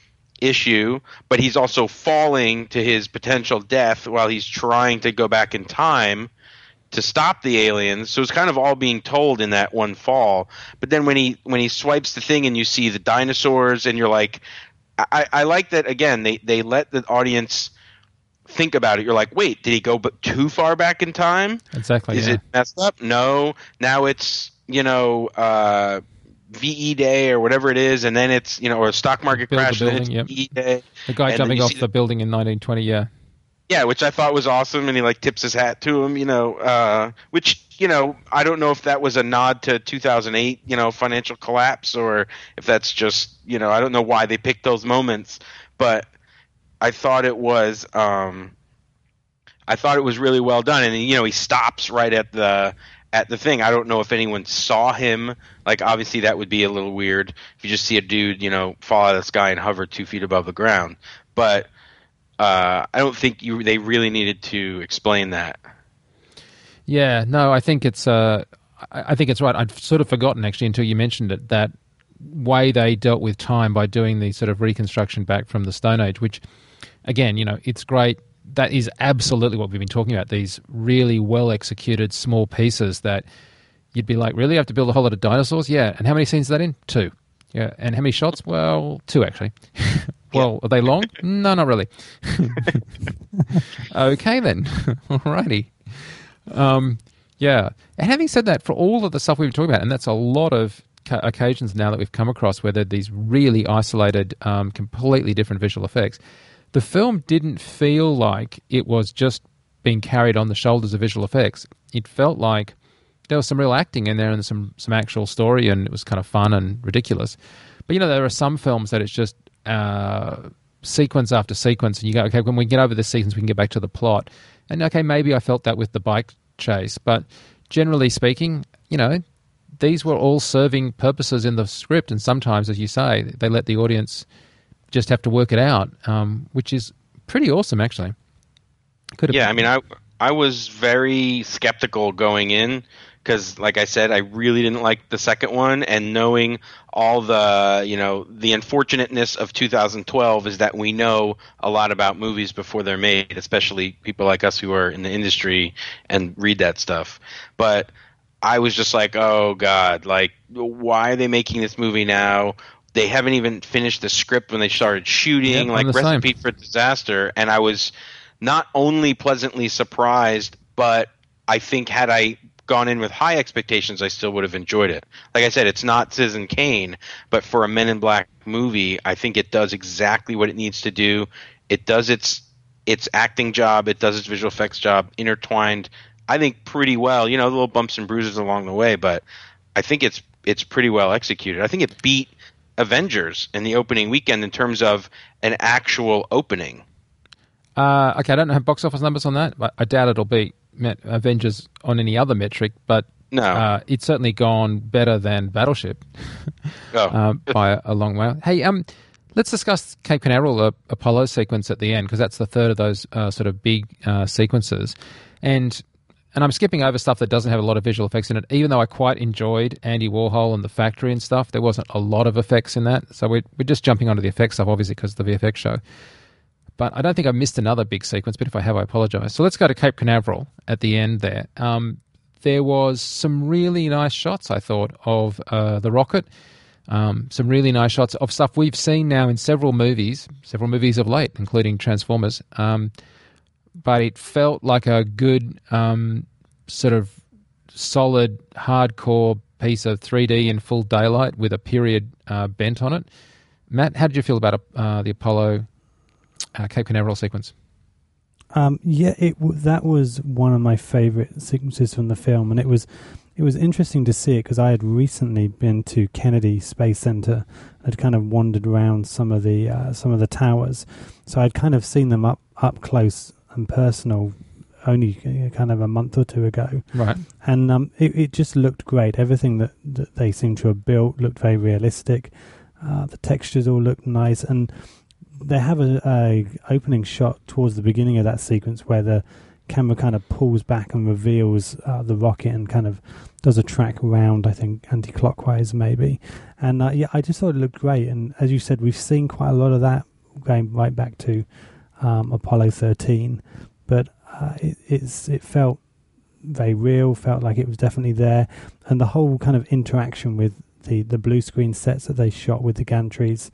issue, but he's also falling to his potential death while he's trying to go back in time to stop the aliens. So it's kind of all being told in that one fall. But then when he swipes the thing and you see the dinosaurs and you're like, I like that, again, they let the audience think about it. You're like, wait, did he go too far back in time? Exactly. Is it messed up? No. Now it's VE Day or whatever it is, and then it's, or a stock market crash, and it's VE Day. The guy jumping off the building in 1920, Yeah, which I thought was awesome, and he, tips his hat to him, which, I don't know if that was a nod to 2008, financial collapse, or if that's just, I don't know why they picked those moments, but I thought it was, really well done, and, he stops right at the thing. I don't know if anyone saw him. Obviously that would be a little weird if you just see a dude, fall out of the sky and hover 2 feet above the ground. But I don't think they really needed to explain that. Yeah, no, I think it's right. I'd sort of forgotten actually until you mentioned it, that way they dealt with time by doing the sort of reconstruction back from the Stone Age, which again, it's great. That is absolutely what we've been talking about, these really well-executed small pieces that you'd be like, really? I have to build a whole lot of dinosaurs? Yeah. And how many scenes is that in? 2. Yeah. And how many shots? Well, 2, actually. Well, are they long? No, not really. Okay, then. All righty. Yeah. And having said that, for all of the stuff we've been talking about, and that's a lot of occasions now that we've come across where there are these really isolated, completely different visual effects, the film didn't feel like it was just being carried on the shoulders of visual effects. It felt like there was some real acting in there and some actual story, and it was kind of fun and ridiculous. But, there are some films that it's just sequence after sequence, and you go, okay, when we get over this sequence, we can get back to the plot. And, okay, maybe I felt that with the bike chase. But generally speaking, these were all serving purposes in the script, and sometimes, as you say, they let the audience just have to work it out, which is pretty awesome, actually. Could have been. I was very skeptical going in because, like I said, I really didn't like the second one, and knowing all the, the unfortunateness of 2012 is that we know a lot about movies before they're made, especially people like us who are in the industry and read that stuff. But I was just like, oh, God, why are they making this movie now? They haven't even finished the script when they started shooting, recipe for disaster. And I was not only pleasantly surprised, but I think had I gone in with high expectations, I still would have enjoyed it. Like I said, it's not Citizen Kane, but for a Men in Black movie, I think it does exactly what it needs to do. It does its acting job. It does its visual effects job, intertwined, I think, pretty well. Little bumps and bruises along the way, but I think it's pretty well executed. I think it beat Avengers in the opening weekend in terms of an actual opening. Okay, I don't have box office numbers on that, but I doubt it'll beat Avengers on any other metric, but no. It's certainly gone better than Battleship by a long way. Hey, let's discuss Cape Canaveral, the Apollo sequence at the end, because that's the third of those sort of big sequences. And And I'm skipping over stuff that doesn't have a lot of visual effects in it, even though I quite enjoyed Andy Warhol and The Factory and stuff. There wasn't a lot of effects in that. So we're just jumping onto the effects stuff, obviously, because of the VFX show. But I don't think I missed another big sequence, but if I have, I apologise. So let's go to Cape Canaveral at the end there. There was some really nice shots, I thought, of the rocket. Some really nice shots of stuff we've seen now in several movies of late, including Transformers. But it felt like a good sort of solid, hardcore piece of 3D in full daylight with a period bent on it. Matt, how did you feel about the Apollo Cape Canaveral sequence? That was one of my favourite sequences from the film, and it was interesting to see it because I had recently been to Kennedy Space Center. I'd kind of wandered around some of the towers, so I'd kind of seen them up close and personal only kind of a month or two ago. Right. And it just looked great. Everything that they seemed to have built looked very realistic. The textures all looked nice, and they have a opening shot towards the beginning of that sequence where the camera kind of pulls back and reveals the rocket and kind of does a track round, I think, anti-clockwise maybe. And I just thought it looked great. And as you said, we've seen quite a lot of that going right back to Apollo 13. But it felt very real, felt like it was definitely there. And the whole kind of interaction with the blue screen sets that they shot with the gantries,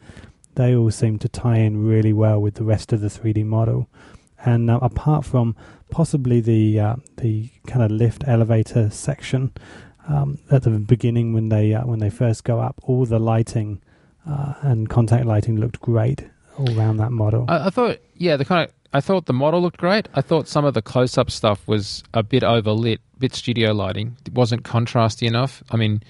they all seem to tie in really well with the rest of the 3D model. And apart from possibly the kind of lift elevator section at the beginning when they first go up, all the lighting and contact lighting looked great all around that model. I thought the model looked great. I thought some of the close-up stuff was a bit overlit, a bit studio lighting. It wasn't contrasty enough. I mean,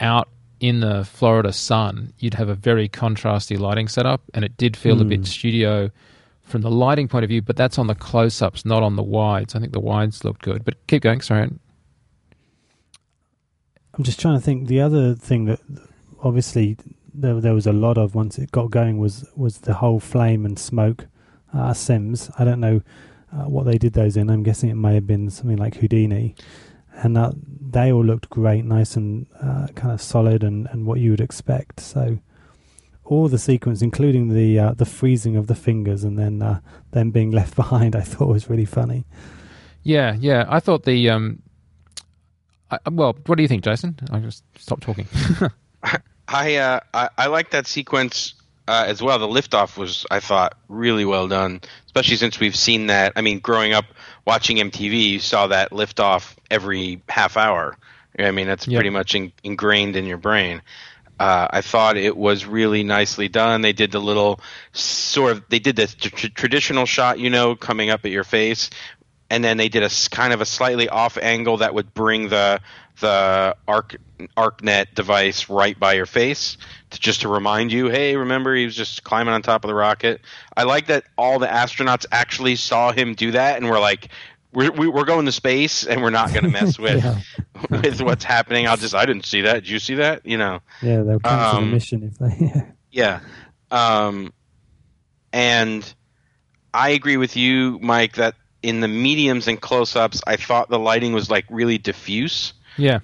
out in the Florida sun, you'd have a very contrasty lighting setup, and it did feel a bit studio from the lighting point of view, but that's on the close-ups, not on the wides. I think the wides looked good, but keep going. Sorry. I'm just trying to think. The other thing that obviously there was a lot of once it got going was the whole flame and smoke sims. I don't know what they did those in. I'm guessing it may have been something like Houdini. And they all looked great, nice and kind of solid and what you would expect. So all the sequence, including the freezing of the fingers and then them being left behind, I thought was really funny. Yeah. I thought the... well, what do you think, Jason? I just stopped talking. I like that sequence as well. The liftoff was, I thought, really well done, especially since we've seen that. I mean, growing up watching MTV, you saw that liftoff every half hour. I mean, that's pretty much ingrained in your brain. I thought it was really nicely done. They did the little traditional shot, coming up at your face, and then they did a kind of a slightly off angle that would bring the ArcNet device right by your face to remind you, hey, remember he was just climbing on top of the rocket. I like that all the astronauts actually saw him do that and were like, We're going to space, and we're not going to mess with with what's happening. I didn't see that. Did you see that? Yeah, they'll cancel the mission if they. And I agree with you, Mike, that in the mediums and close-ups, I thought the lighting was like really diffuse. Yeah,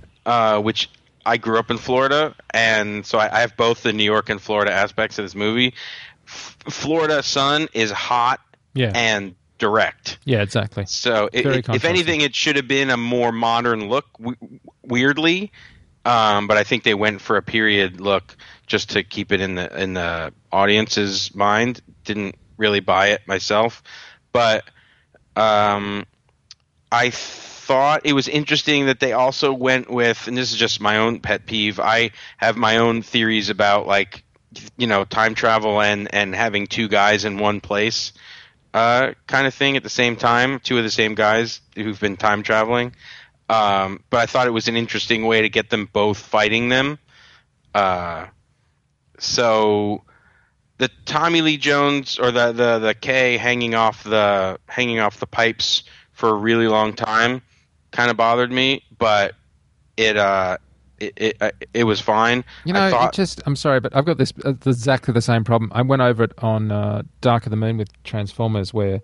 which I grew up in Florida, and so I have both the New York and Florida aspects of this movie. Florida sun is hot. Yeah, and direct. Yeah, exactly. So if anything, it should have been a more modern look, weirdly, but I think they went for a period look just to keep it in the audience's mind. Didn't really buy it myself, but I thought it was interesting that they also went with, and this is just my own pet peeve, I have my own theories about, like, time travel and having two guys in one place. Kind of thing at the same time, two of the same guys who've been time traveling. But I thought it was an interesting way to get them both fighting them. So the Tommy Lee Jones or the K hanging off the pipes for a really long time kind of bothered me, but it was fine. I'm sorry, but I've got this exactly the same problem. I went over it on Dark of the Moon with Transformers, where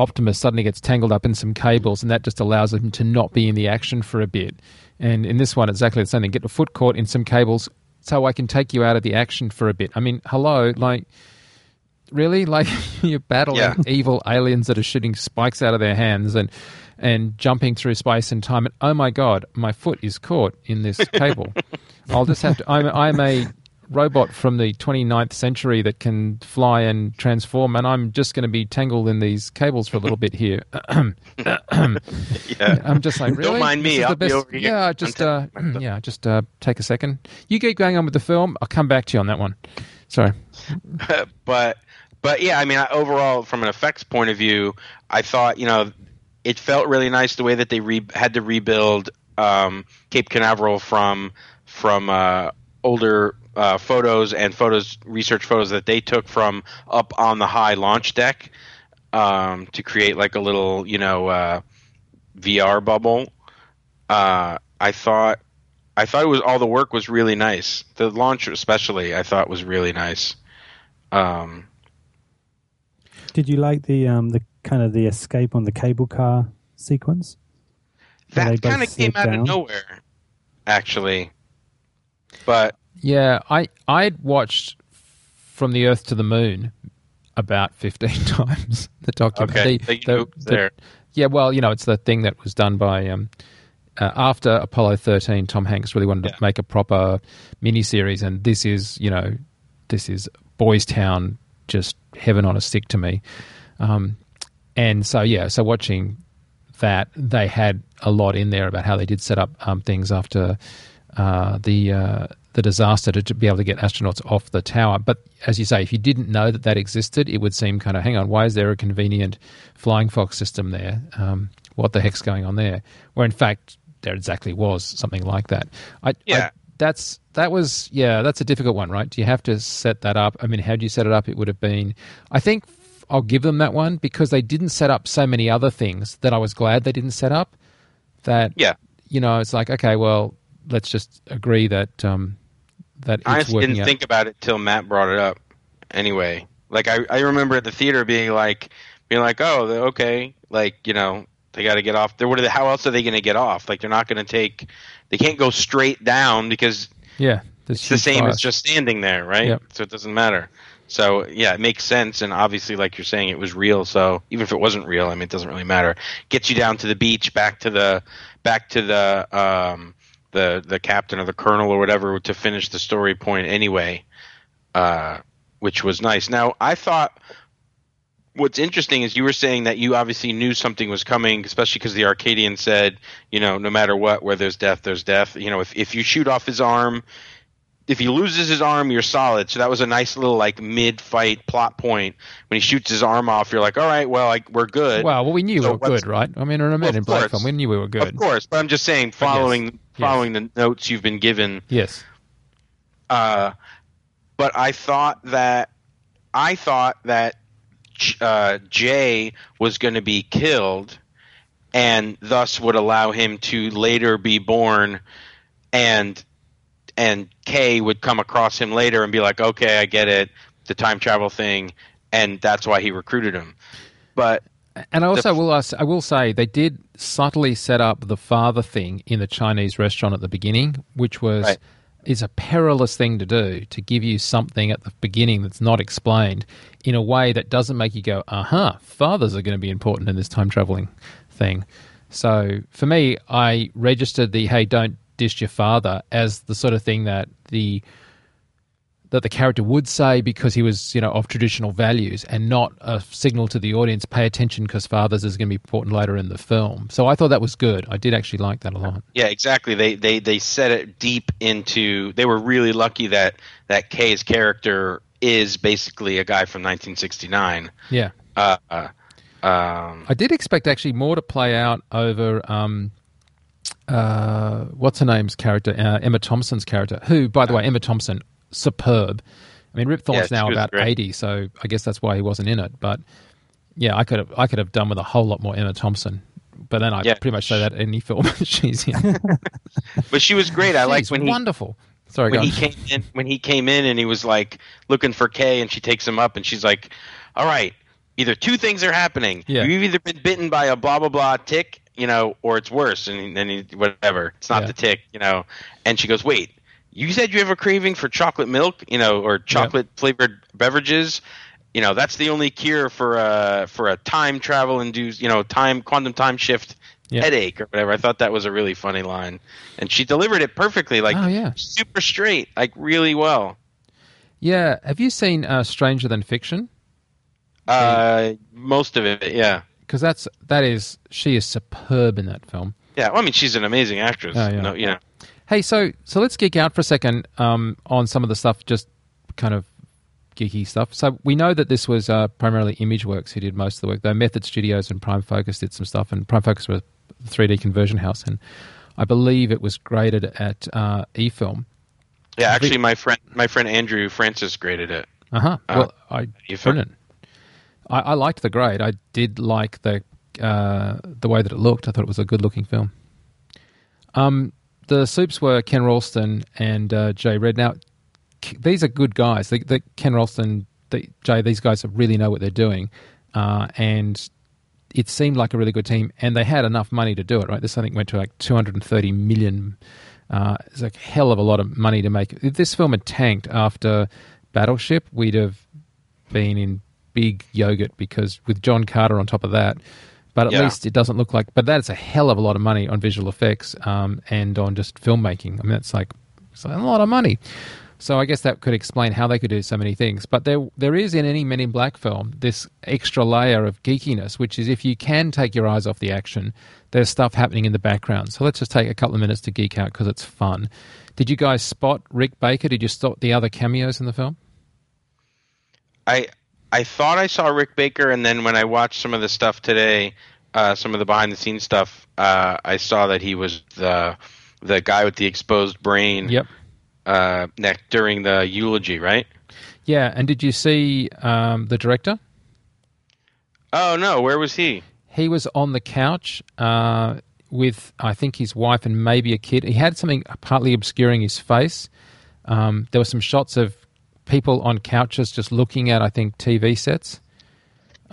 Optimus suddenly gets tangled up in some cables, and that just allows him to not be in the action for a bit. And in this one, exactly the same thing. Get the foot caught in some cables so I can take you out of the action for a bit. I mean, hello, like, really? Like, you're battling evil aliens that are shooting spikes out of their hands and jumping through space and time. And oh my God, my foot is caught in this cable. I'll just have to... I'm a robot from the 29th century that can fly and transform, and I'm just going to be tangled in these cables for a little bit here. I'm just like, really? Don't mind me. I'll be over here. Just take a second. You keep going on with the film. I'll come back to you on that one. Sorry. But yeah, I mean, overall, from an effects point of view, I thought, you know, it felt really nice the way that they had to rebuild Cape Canaveral from older photos and research photos that they took from up on the high launch deck to create like a little, you know, VR bubble. I thought it was, all the work was really nice. The launch especially, I thought, was really nice. Did you like the kind of the escape on the cable car sequence? That kind of came out of nowhere, actually. But yeah, I'd watched From the Earth to the Moon about 15 times, the documentary. Okay, well, you know, it's the thing that was done by after Apollo 13. Tom Hanks really wanted to make a proper miniseries, and this is Boys Town, just heaven on a stick to me. So watching that, they had a lot in there about how they did set up things after the disaster to be able to get astronauts off the tower. But as you say, if you didn't know that existed, it would seem kind of, hang on, why is there a convenient flying fox system there? What the heck's going on there? Where in fact there exactly was something like that. That's a difficult one, right? Do you have to set that up? I mean, how do you set it up? It would have been, I think I'll give them that one, because they didn't set up so many other things that I was glad they didn't set up, that, you know, it's like, okay, well, let's just agree that that it's working. I just didn't think about it till Matt brought it up. Anyway, like I remember at the theater being like, oh, okay, like, you know, they got to get off. How else are they going to get off? Like, they're not going to they can't go straight down, because it's the same as just standing there, right? Yep. So it doesn't matter. So yeah, it makes sense, and obviously, like you're saying, it was real. So even if it wasn't real, I mean, it doesn't really matter. Gets you down to the beach, back to the captain or the colonel or whatever to finish the story point anyway, which was nice. Now, I thought what's interesting is you were saying that you obviously knew something was coming, especially because the Arcadian said, you know, no matter what, where there's death. You know, if you shoot off his arm, if he loses his arm, you're solid. So that was a nice little, like, mid-fight plot point. When he shoots his arm off, you're like, all right, well, like, we're good. Well, we knew we were good, right? I mean, Men in Black 1, we knew we were good. Of course, but I'm just saying, following the notes you've been given. Yes. But I thought that Jay was going to be killed, and thus would allow him to later be born, and Kay would come across him later and be like, okay, I get it, the time travel thing, and that's why he recruited him. But I will say they did subtly set up the father thing in the Chinese restaurant at the beginning, which was is a perilous thing to do, to give you something at the beginning that's not explained in a way that doesn't make you go, fathers are going to be important in this time traveling thing. So for me, I registered the, hey, don't dish your father as the sort of thing that the character would say because he was, you know, of traditional values, and not a signal to the audience, pay attention because fathers is going to be important later in the film. So I thought that was good. I did actually like that a lot. Yeah, exactly. They set it deep into, they were really lucky that Kay's character is basically a guy from 1969. Yeah. I did expect actually more to play out over what's her name's character, Emma Thompson's character, who, by the way, Emma Thompson, superb. I mean, Rip Thorne's now about 80, so I guess that's why he wasn't in it. But yeah, I could have done with a whole lot more Emma Thompson. But then I pretty much say that in any film she's in. But she was great. I liked when wonderful. Sorry, when he came in and he was like looking for Kay, and she takes him up, and she's like, "All right, either two things are happening. Yeah. You've either been bitten by a blah, blah, blah tick, you know, or it's worse, and then whatever. It's not the tick, you know. And she goes, wait, you said you have a craving for chocolate milk, you know, or chocolate-flavored beverages. You know, that's the only cure for a time travel induced, you know, quantum time shift headache or whatever. I thought that was a really funny line, and she delivered it perfectly, like super straight, like really well. Yeah. Have you seen Stranger Than Fiction? Most of it, yeah. Because that is she is superb in that film. Yeah. Well, I mean, she's an amazing actress. Oh, yeah. You know, yeah. Hey, so let's geek out for a second on some of the stuff, just kind of geeky stuff. So we know that this was primarily ImageWorks who did most of the work, though Method Studios and Prime Focus did some stuff, and Prime Focus was a 3D conversion house, and I believe it was graded at eFilm. Yeah, actually, my friend Andrew Francis graded it. Uh-huh. Well, I liked the grade. I did like the way that it looked. I thought it was a good-looking film. The Supes were Ken Ralston and Jay Redd. Now, these are good guys. The Ken Ralston, Jay, these guys really know what they're doing, and it seemed like a really good team. And they had enough money to do it, right? This, I think, went to like $230 million. It's like a hell of a lot of money to make. If this film had tanked after Battleship, we'd have been in big yogurt, because with John Carter on top of that. But at least it doesn't look like. But that's a hell of a lot of money on visual effects and on just filmmaking. I mean, it's like a lot of money. So I guess that could explain how they could do so many things. But there is in any Men in Black film this extra layer of geekiness, which is if you can take your eyes off the action, there's stuff happening in the background. So let's just take a couple of minutes to geek out because it's fun. Did you guys spot Rick Baker? Did you spot the other cameos in the film? I thought I saw Rick Baker, and then when I watched some of the stuff today, some of the behind-the-scenes stuff, I saw that he was the guy with the exposed brain. Yep. During the eulogy, right? Yeah, and did you see the director? Oh, no, where was he? He was on the couch with, I think, his wife and maybe a kid. He had something partly obscuring his face. There were some shots of people on couches just looking at, I think, TV sets.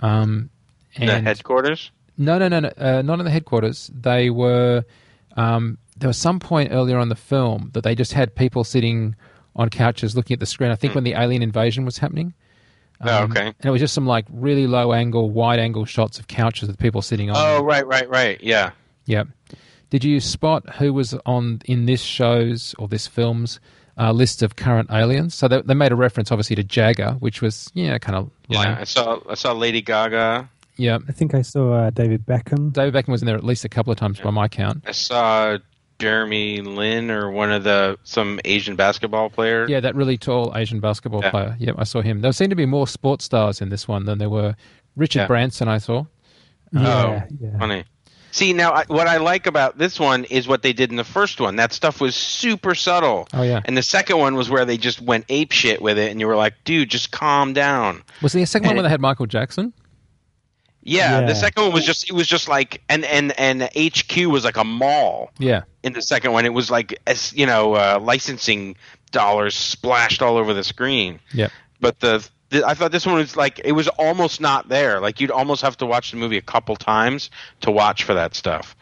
And the headquarters? No, not in the headquarters. They were... there was some point earlier on the film that they just had people sitting on couches looking at the screen, I think when the alien invasion was happening. Okay. And it was just some like really low angle, wide angle shots of couches with people sitting on. Oh, right. Yeah. Yeah. Did you spot who was on in this show's or this film's list of current aliens? So they made a reference obviously to Jagger, which was, kind of lame. Yeah, I saw Lady Gaga. Yeah. I think I saw David Beckham. David Beckham was in there at least a couple of times by my count. I saw Jeremy Lin or some Asian basketball player. Yeah, that really tall Asian basketball player. Yep, I saw him. There seemed to be more sports stars in this one than there were. Richard Branson I saw. Yeah. Funny. See, now, what I like about this one is what they did in the first one. That stuff was super subtle. Oh, yeah. And the second one was where they just went apeshit with it, and you were like, dude, just calm down. Was the second one where they had Michael Jackson? Yeah, the second one was just like and HQ was like a mall. Yeah. In the second one, it was like licensing dollars splashed all over the screen. Yeah. But I thought this one was like it was almost not there. Like you'd almost have to watch the movie a couple times to watch for that stuff.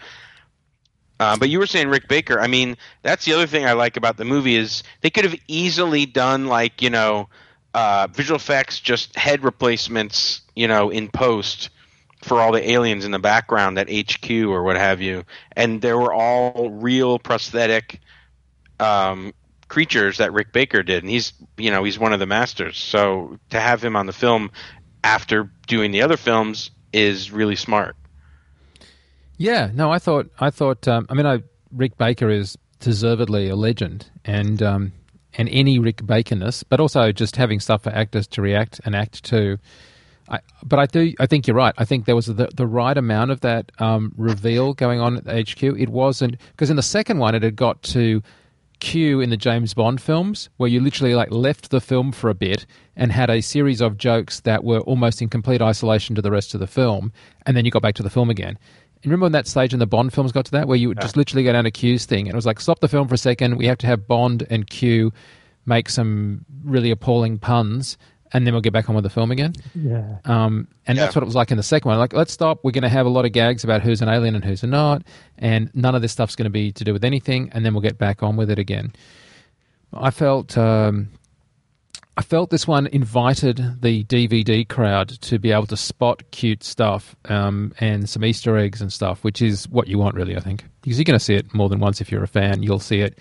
But you were saying Rick Baker. I mean, that's the other thing I like about the movie is they could have easily done like visual effects, just head replacements, in post. For all the aliens in the background at HQ or what have you, and they were all real prosthetic creatures that Rick Baker did, and he's one of the masters. So to have him on the film after doing the other films is really smart. Yeah, no, I thought. Rick Baker is deservedly a legend, and any Rick Bakerness, but also just having stuff for actors to react and act to. I think you're right. I think there was the right amount of that reveal going on at HQ. It wasn't because in the second one it had got to Q in the James Bond films, where you literally like left the film for a bit and had a series of jokes that were almost in complete isolation to the rest of the film, and then you got back to the film again. And remember when that stage in the Bond films got to that, where you would just literally go down to Q's thing, and it was like stop the film for a second. We have to have Bond and Q make some really appalling puns. and then we'll get back on with the film again. Yeah. And that's what it was like in the second one. Like, let's stop. We're going to have a lot of gags about who's an alien and who's not, and none of this stuff's going to be to do with anything, and then we'll get back on with it again. I felt this one invited the DVD crowd to be able to spot cute stuff and some Easter eggs and stuff, which is what you want, really, I think. Because you're going to see it more than once if you're a fan. You'll see it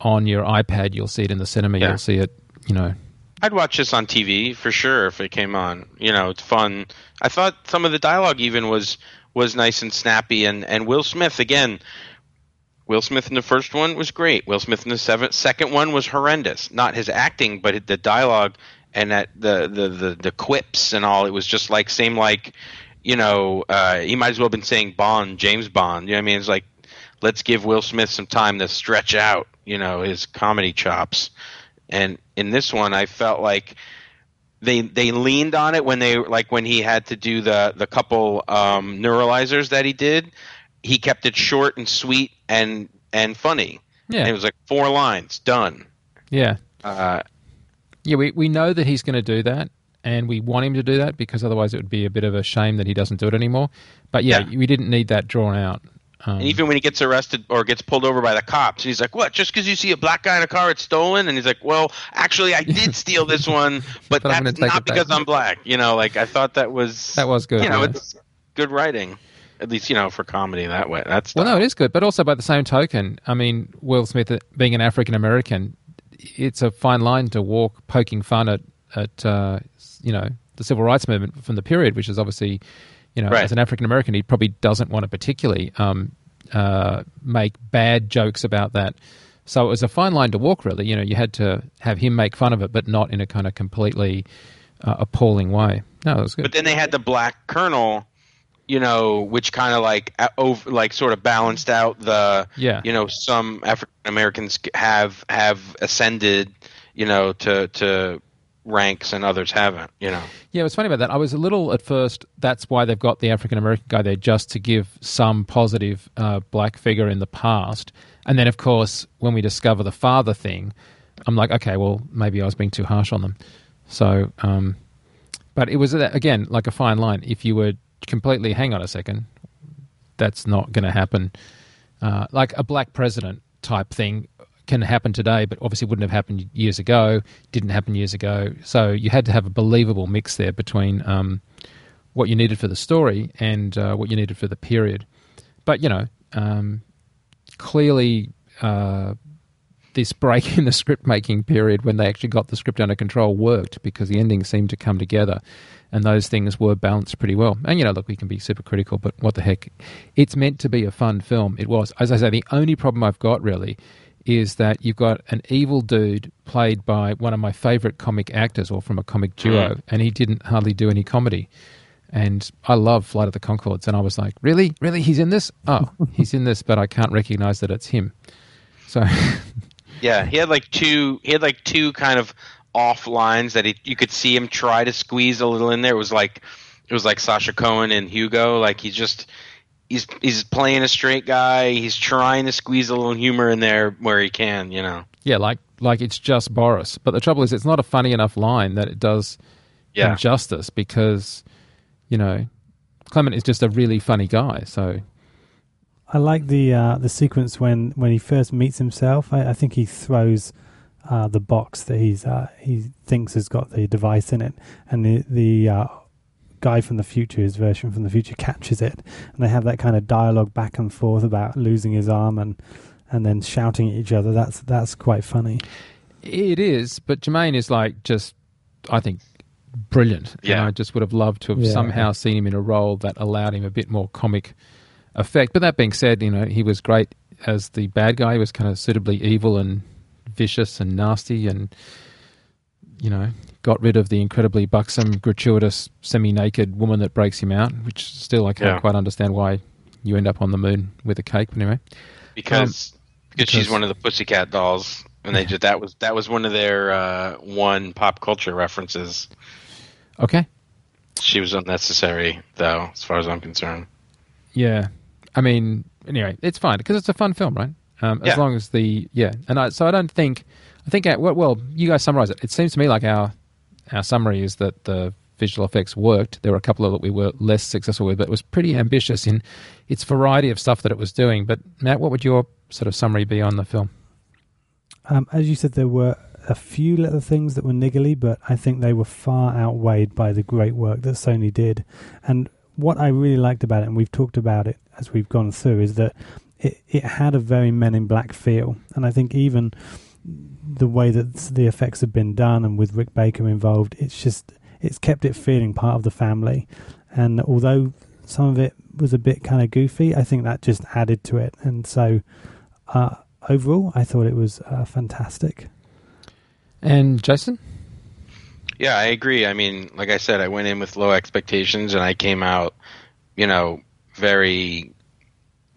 on your iPad. You'll see it in the cinema. Yeah. You'll see it, you know. I'd watch this on TV for sure if it came on. You know, it's fun. I thought some of the dialogue even was nice and snappy. And Will Smith, again, Will Smith in the first one was great. Will Smith in the second one was horrendous. Not his acting, but the dialogue and that the quips and all. It was just like same like, you know, he might as well have been saying Bond, James Bond. You know what I mean? It's like, let's give Will Smith some time to stretch out, you know, his comedy chops. And in this one, I felt like they leaned on it when they like when he had to do the couple neuralizers that he did. He kept it short and sweet and funny. Yeah, and it was like 4 lines, done. Yeah, We know that he's going to do that, and we want him to do that because otherwise it would be a bit of a shame that he doesn't do it anymore. But we didn't need that drawn out. And even when he gets arrested or gets pulled over by the cops, he's like, "What? Just because you see a black guy in a car, it's stolen?" And he's like, "Well, actually, I did steal this one, but that's not because I'm black." You know, like I thought that was good. You know, it's good writing. At least, you know, for comedy that way. It is good. But also by the same token, I mean, Will Smith being an African-American, it's a fine line to walk poking fun at you know, the civil rights movement from the period, which is obviously, you know, right. As an African-American, he probably doesn't want to particularly make bad jokes about that. So it was a fine line to walk, really. You know, you had to have him make fun of it, but not in a kind of completely appalling way. No, it was good. But then they had the black colonel, you know, which kind of like over, like sort of balanced out the, you know, some African Americans have ascended, you know, to ranks and others haven't, you know. Yeah, what's funny about that, I was a little at first, that's why they've got the African American guy there, just to give some positive black figure in the past. And then, of course, when we discover the father thing, I'm like, okay, well, maybe I was being too harsh on them. So, but it was, again, like a fine line. If you were completely, hang on a second, that's not going to happen. Like a black president type thing can happen today, but obviously wouldn't have happened years ago, didn't happen years ago. So you had to have a believable mix there between what you needed for the story and what you needed for the period. But, you know, clearly this break in the script-making period when they actually got the script under control worked, because the ending seemed to come together. And those things were balanced pretty well. And, you know, look, we can be super critical, but what the heck? It's meant to be a fun film. It was. As I say, the only problem I've got, really, is that you've got an evil dude played by one of my favourite comic actors, or from a comic duo, and he didn't hardly do any comedy. And I love Flight of the Conchords, and I was like, really? Really? He's in this? Oh, he's in this, but I can't recognise that it's him. So, yeah, he had like two kind of off lines that you could see him try to squeeze a little in there. It was like Sasha Cohen and Hugo. Like he's playing a straight guy. He's trying to squeeze a little humor in there where he can, you know. Yeah, like it's just Boris. But the trouble is, it's not a funny enough line that it does him justice, because, you know, Clement is just a really funny guy. So I like the sequence when he first meets himself. I think he throws the box that he thinks has got the device in it, and the guy from the future, his version from the future, catches it, and they have that kind of dialogue back and forth about losing his arm and then shouting at each other. That's quite funny. It is, but Jermaine is like just, I think, brilliant. Yeah, and I just would have loved to have somehow seen him in a role that allowed him a bit more comic effect. But that being said, you know, he was great as the bad guy. He was kind of suitably evil and vicious and nasty, and, you know, got rid of the incredibly buxom, gratuitous, semi-naked woman that breaks him out, which still I can't quite understand why you end up on the moon with a cake, but anyway. Because she's one of the Pussycat Dolls, and they did that was one of their one pop culture references. Okay. She was unnecessary, though, as far as I'm concerned. Yeah. I mean, anyway, it's fine, because it's a fun film, right? As long as the I think you guys summarize it. It seems to me like our our summary is that the visual effects worked. There were a couple of that we were less successful with, but it was pretty ambitious in its variety of stuff that it was doing. But Matt, what would your sort of summary be on the film? As you said, there were a few little things that were niggly, but I think they were far outweighed by the great work that Sony did. And what I really liked about it, and we've talked about it as we've gone through, is that it had a very Men in Black feel. And I think even the way that the effects have been done and with Rick Baker involved, it's kept it feeling part of the family. And although some of it was a bit kind of goofy, I think that just added to it. And so overall, I thought it was fantastic. And Jason? Yeah, I agree. I mean, like I said, I went in with low expectations and I came out, very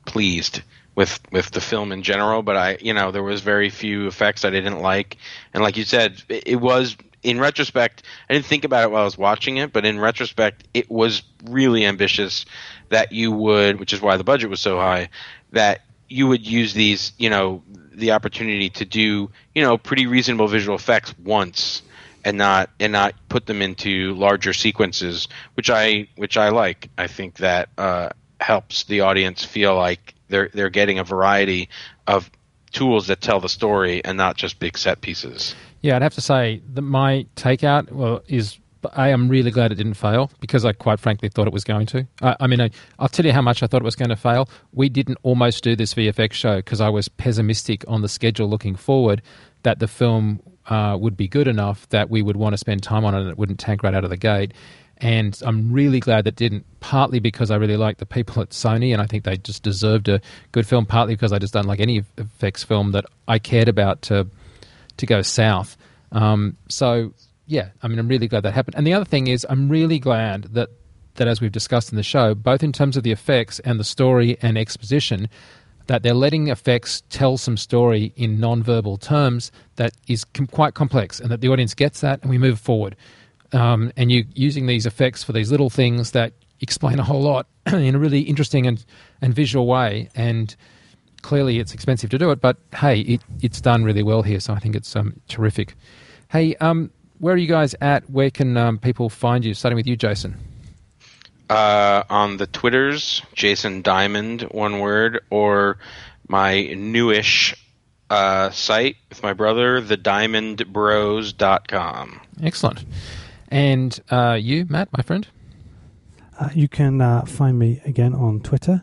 pleased with the film in general. But there was very few effects I didn't like. And like you said, it was, in retrospect, I didn't think about it while I was watching it, but in retrospect, it was really ambitious that you would, which is why the budget was so high, that you would use these, the opportunity to do, pretty reasonable visual effects once and not put them into larger sequences, which I like. I think that helps the audience feel like they're getting a variety of tools that tell the story and not just big set pieces. Yeah, I'd have to say that my takeout is I am really glad it didn't fail, because I quite frankly thought it was going to. I'll tell you how much I thought it was going to fail. We didn't almost do this VFX show because I was pessimistic on the schedule looking forward that the film would be good enough that we would want to spend time on it and it wouldn't tank right out of the gate. And I'm really glad that didn't, partly because I really like the people at Sony and I think they just deserved a good film, partly because I just don't like any effects film that I cared about to go south. Yeah, I'm really glad that happened. And the other thing is I'm really glad that as we've discussed in the show, both in terms of the effects and the story and exposition, that they're letting effects tell some story in non-verbal terms that is quite complex and that the audience gets that and we move forward. And you're using these effects for these little things that explain a whole lot in a really interesting and visual way. And clearly it's expensive to do it, but hey, it's done really well here. So I think it's terrific. Hey, where are you guys at? Where can people find you? Starting with you, Jason. On the Twitters, Jason Diamond, one word, or my newish site with my brother, thediamondbros.com. Excellent. And you, Matt, my friend? You can find me again on Twitter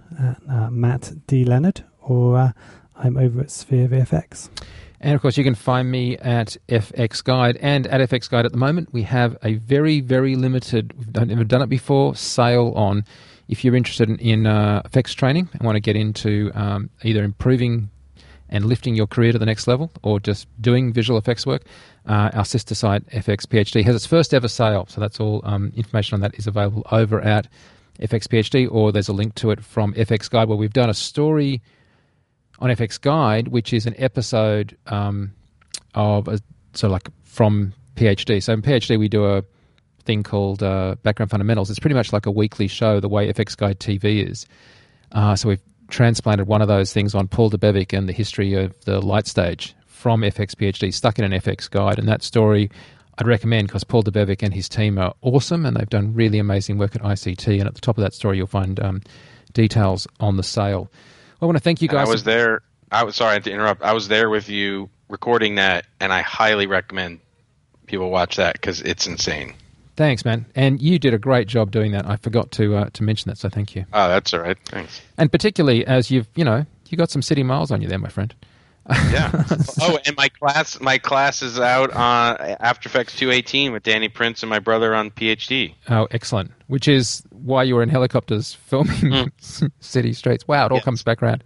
at Matt D. Leonard, or I'm over at Sphere VFX. And, of course, you can find me at FX Guide. And at FX Guide at the moment, we have a very, very limited, we've never done it before, sale on. If you're interested in effects training and want to get into either improving and lifting your career to the next level or just doing visual effects work, our sister site, FX PhD, has its first ever sale. So that's all information on that is available over at FX PhD, or there's a link to it from FX Guide where we've done a story on FX Guide, which is an episode from PhD. So in PhD, we do a thing called Background Fundamentals. It's pretty much like a weekly show, the way FX Guide TV is. So we've transplanted one of those things on Paul Debevec and the history of the light stage from FX PhD, stuck in an FX Guide. And that story I'd recommend, because Paul Debevec and his team are awesome and they've done really amazing work at ICT. And at the top of that story, you'll find details on the sale. I want to thank you guys. I was there. I was sorry to interrupt. I was there with you recording that, and I highly recommend people watch that because it's insane. Thanks, man. And you did a great job doing that. I forgot to mention that, so thank you. Oh, that's all right. Thanks. And particularly as you got some city miles on you there, my friend. Yeah. Oh, and my class is out on After Effects 218 with Danny Prince and my brother on PhD. Oh, excellent. Which is why you were in helicopters filming city streets. Wow, it all comes back around.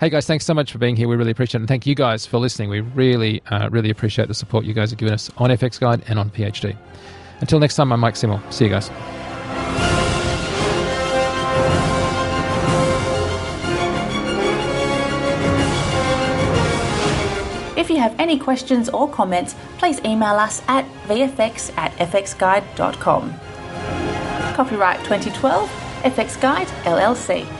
Hey, guys, thanks so much for being here. We really appreciate it. And thank you guys for listening. We really, really appreciate the support you guys have given us on FX Guide and on PhD. Until next time, I'm Mike Simmel. See you guys. If you have any questions or comments, please email us at vfx@fxguide.com. Copyright 2012, FX Guide, LLC.